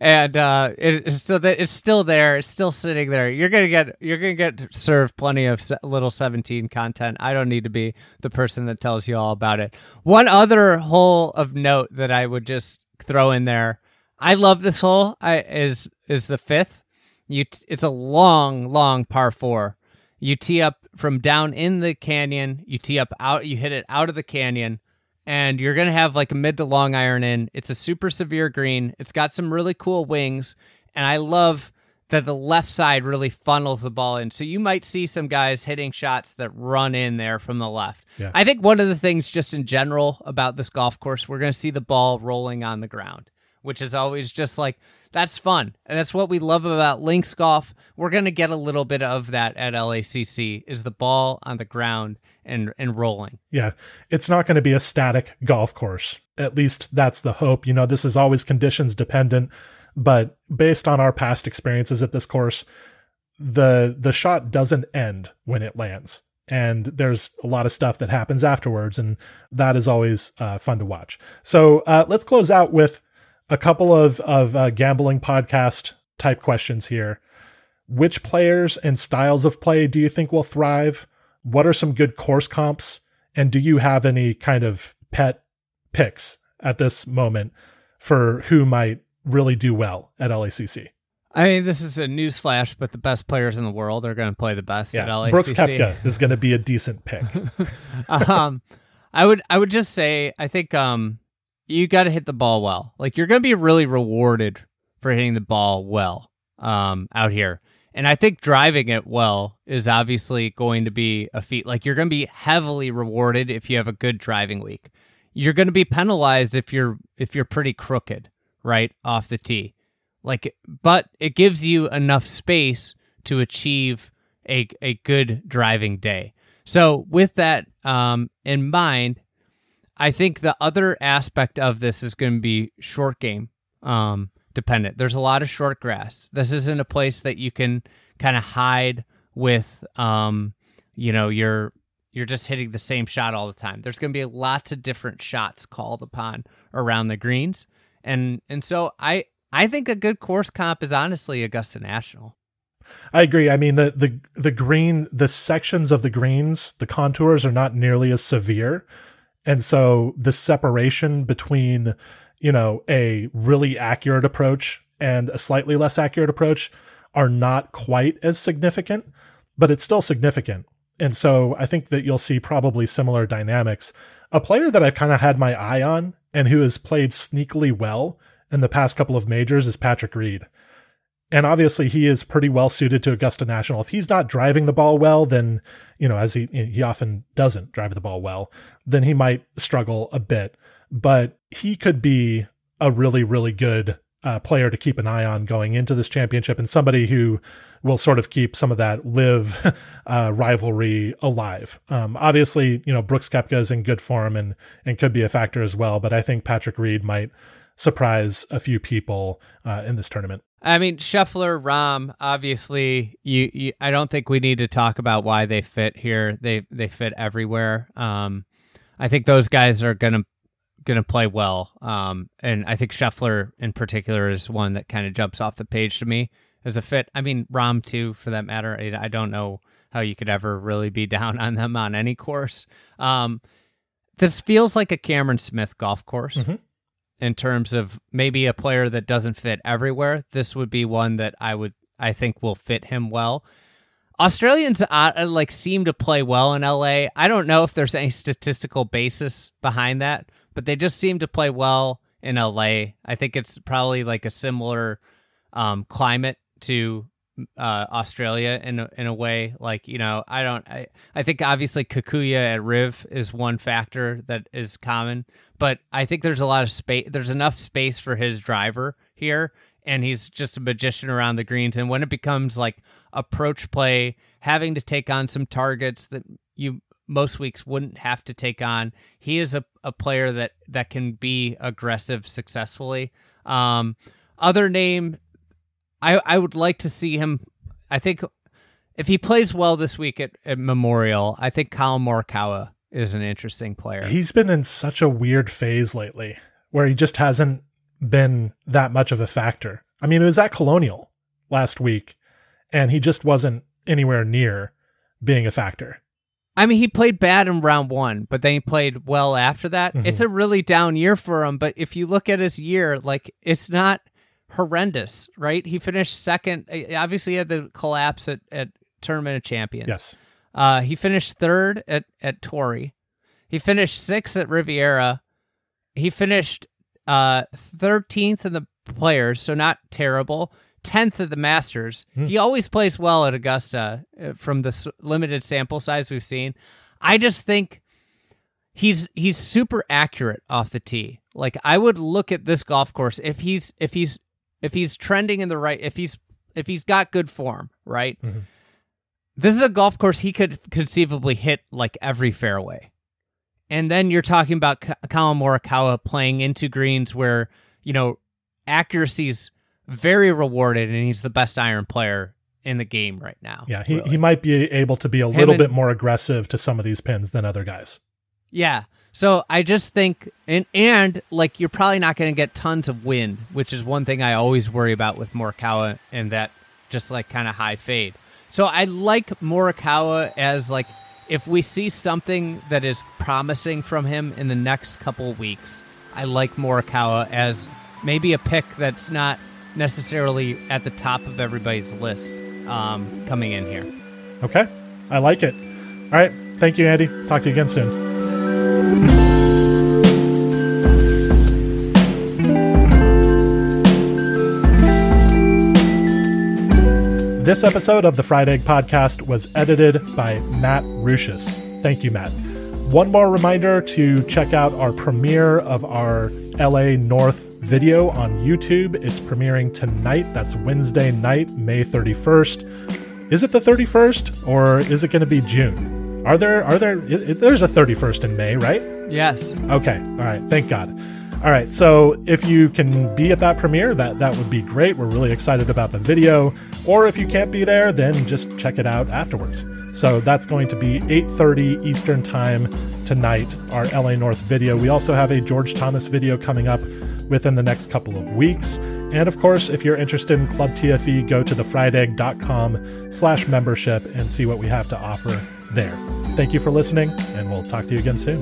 And uh, it, so that it's still there. It's still sitting there. You're gonna get you're gonna get served plenty of se- little seventeen content. I don't need to be the person that tells you all about it. One other hole of note that I would just throw in there. I love this hole. I is is the fifth. You t- it's a long, long par four. You tee up from down in the canyon. You tee up out. You hit it out of the canyon, and you're gonna have like a mid to long iron in. It's a super severe green. It's got some really cool wings, and I love that the left side really funnels the ball in. So you might see some guys hitting shots that run in there from the left. Yeah. I think one of the things just in general about this golf course, we're gonna see the ball rolling on the ground. which is always just like, that's fun. And that's what we love about links golf. We're going to get a little bit of that at L A C C, is the ball on the ground and, and rolling. Yeah, it's not going to be a static golf course. At least that's the hope. You know, this is always conditions dependent, but based on our past experiences at this course, the the shot doesn't end when it lands. And there's a lot of stuff that happens afterwards, and that is always uh, fun to watch. So uh, let's close out with a couple of, of uh, gambling podcast type questions here. Which players and styles of play do you think will thrive? What are some good course comps? And do you have any kind of pet picks at this moment for who might really do well at L A C C? I mean, this is a newsflash, but the best players in the world are going to play the best yeah. at L A C C. Brooks Koepka is going to be a decent pick. um, I would, I would just say, I think um, you got to hit the ball well. Like, you're going to be really rewarded for hitting the ball well um, out here, and I think driving it well is obviously going to be a feat. Like, you're going to be heavily rewarded if you have a good driving week. You're going to be penalized if you're if you're pretty crooked right off the tee. Like, but it gives you enough space to achieve a a good driving day. So with that um, in mind, I think the other aspect of this is going to be short game um, dependent. There's a lot of short grass. This isn't a place that you can kind of hide with, um, you know, you're you're just hitting the same shot all the time. There's going to be lots of different shots called upon around the greens, and and so I. I think a good course comp is honestly Augusta National. I agree. I mean, the, the, the green, the sections of the greens, the contours are not nearly as severe. And so the separation between, you know, a really accurate approach and a slightly less accurate approach are not quite as significant, but it's still significant. And so I think that you'll see probably similar dynamics. A player that I've kind of had my eye on and who has played sneakily well in the past couple of majors is Patrick Reed. And obviously he is pretty well suited to Augusta National. If he's not driving the ball well, then, you know, as he, he often doesn't drive the ball well, then he might struggle a bit, but he could be a really, really good uh, player to keep an eye on going into this championship, and somebody who will sort of keep some of that live uh, rivalry alive. Um, obviously, you know, Brooks Koepka is in good form and, and could be a factor as well, but I think Patrick Reed might surprise a few people uh, in this tournament. I mean, Scheffler, Rahm, obviously, you, you. I don't think we need to talk about why they fit here. They they fit everywhere. Um, I think those guys are gonna gonna play well. Um, and I think Scheffler in particular is one that kind of jumps off the page to me as a fit. I mean, Rahm too, for that matter. I, I don't know how you could ever really be down on them on any course. Um, this feels like a Cameron Smith golf course. Mm-hmm. In terms of maybe a player that doesn't fit everywhere, this would be one that I would, I think will fit him well. Australians uh, like seem to play well in L A. I don't know if there's any statistical basis behind that, but they just seem to play well in L A. I think it's probably like a similar um, climate to uh, Australia in a, in a way. Like, you know, I don't, I, I think obviously Kikuyu at Riv is one factor that is common, but I think there's a lot of space. There's enough space for his driver here, and he's just a magician around the greens. And when it becomes like approach play, having to take on some targets that you most weeks wouldn't have to take on, he is a, a player that, that can be aggressive successfully. Um, other name, I, I would like to see him. I think if he plays well this week at, at Memorial, I think Collin Morikawa is an interesting player. He's been in such a weird phase lately where he just hasn't been that much of a factor. I mean, it was at Colonial last week, and he just wasn't anywhere near being a factor. I mean, he played bad in round one, but then he played well after that. Mm-hmm. It's a really down year for him, but if you look at his year, like, it's not horrendous, right? He finished second. Obviously, he had the collapse at, at Tournament of Champions. Yes. Uh, he finished third at, at Torrey. He finished sixth at Riviera. He finished uh, thirteenth in the Players, so not terrible. tenth at the Masters. Mm. He always plays well at Augusta uh, from the s- limited sample size we've seen. I just think he's he's super accurate off the tee. Like, I would look at this golf course if he's if he's if he's trending in the right, if he's if he's got good form, right? Mm-hmm. This is a golf course he could conceivably hit like every fairway. And then you're talking about K- Collin Morikawa playing into greens where, you know, accuracy's very rewarded, and he's the best iron player in the game right now. Yeah, he, really. he might be able to be a Him little and, bit more aggressive to some of these pins than other guys. Yeah. So I just think, and, and like, you're probably not going to get tons of wind, which is one thing I always worry about with Morikawa, and that just like kind of high fade. So I like Morikawa as like, if we see something that is promising from him in the next couple of weeks, I like Morikawa as maybe a pick that's not necessarily at the top of everybody's list um, coming in here. Okay. I like it. All right. Thank you, Andy. Talk to you again soon. This episode of the Fried Egg Podcast was edited by Matt Ruchis. Thank you, Matt. One more reminder to check out our premiere of our L A North video on YouTube. It's premiering tonight. That's Wednesday night, May thirty-first. Is it the thirty-first, or is it going to be June? Are there, are there, there's a thirty-first in May, right? Yes. Okay. All right. Thank God. All right. So if you can be at that premiere, that, that would be great. We're really excited about the video. Or if you can't be there, then just check it out afterwards. So that's going to be eight thirty Eastern time tonight, our L A North video. We also have a George Thomas video coming up within the next couple of weeks. And of course, if you're interested in Club T F E, go to thefriedegg.com slash membership and see what we have to offer there. Thank you for listening, and we'll talk to you again soon.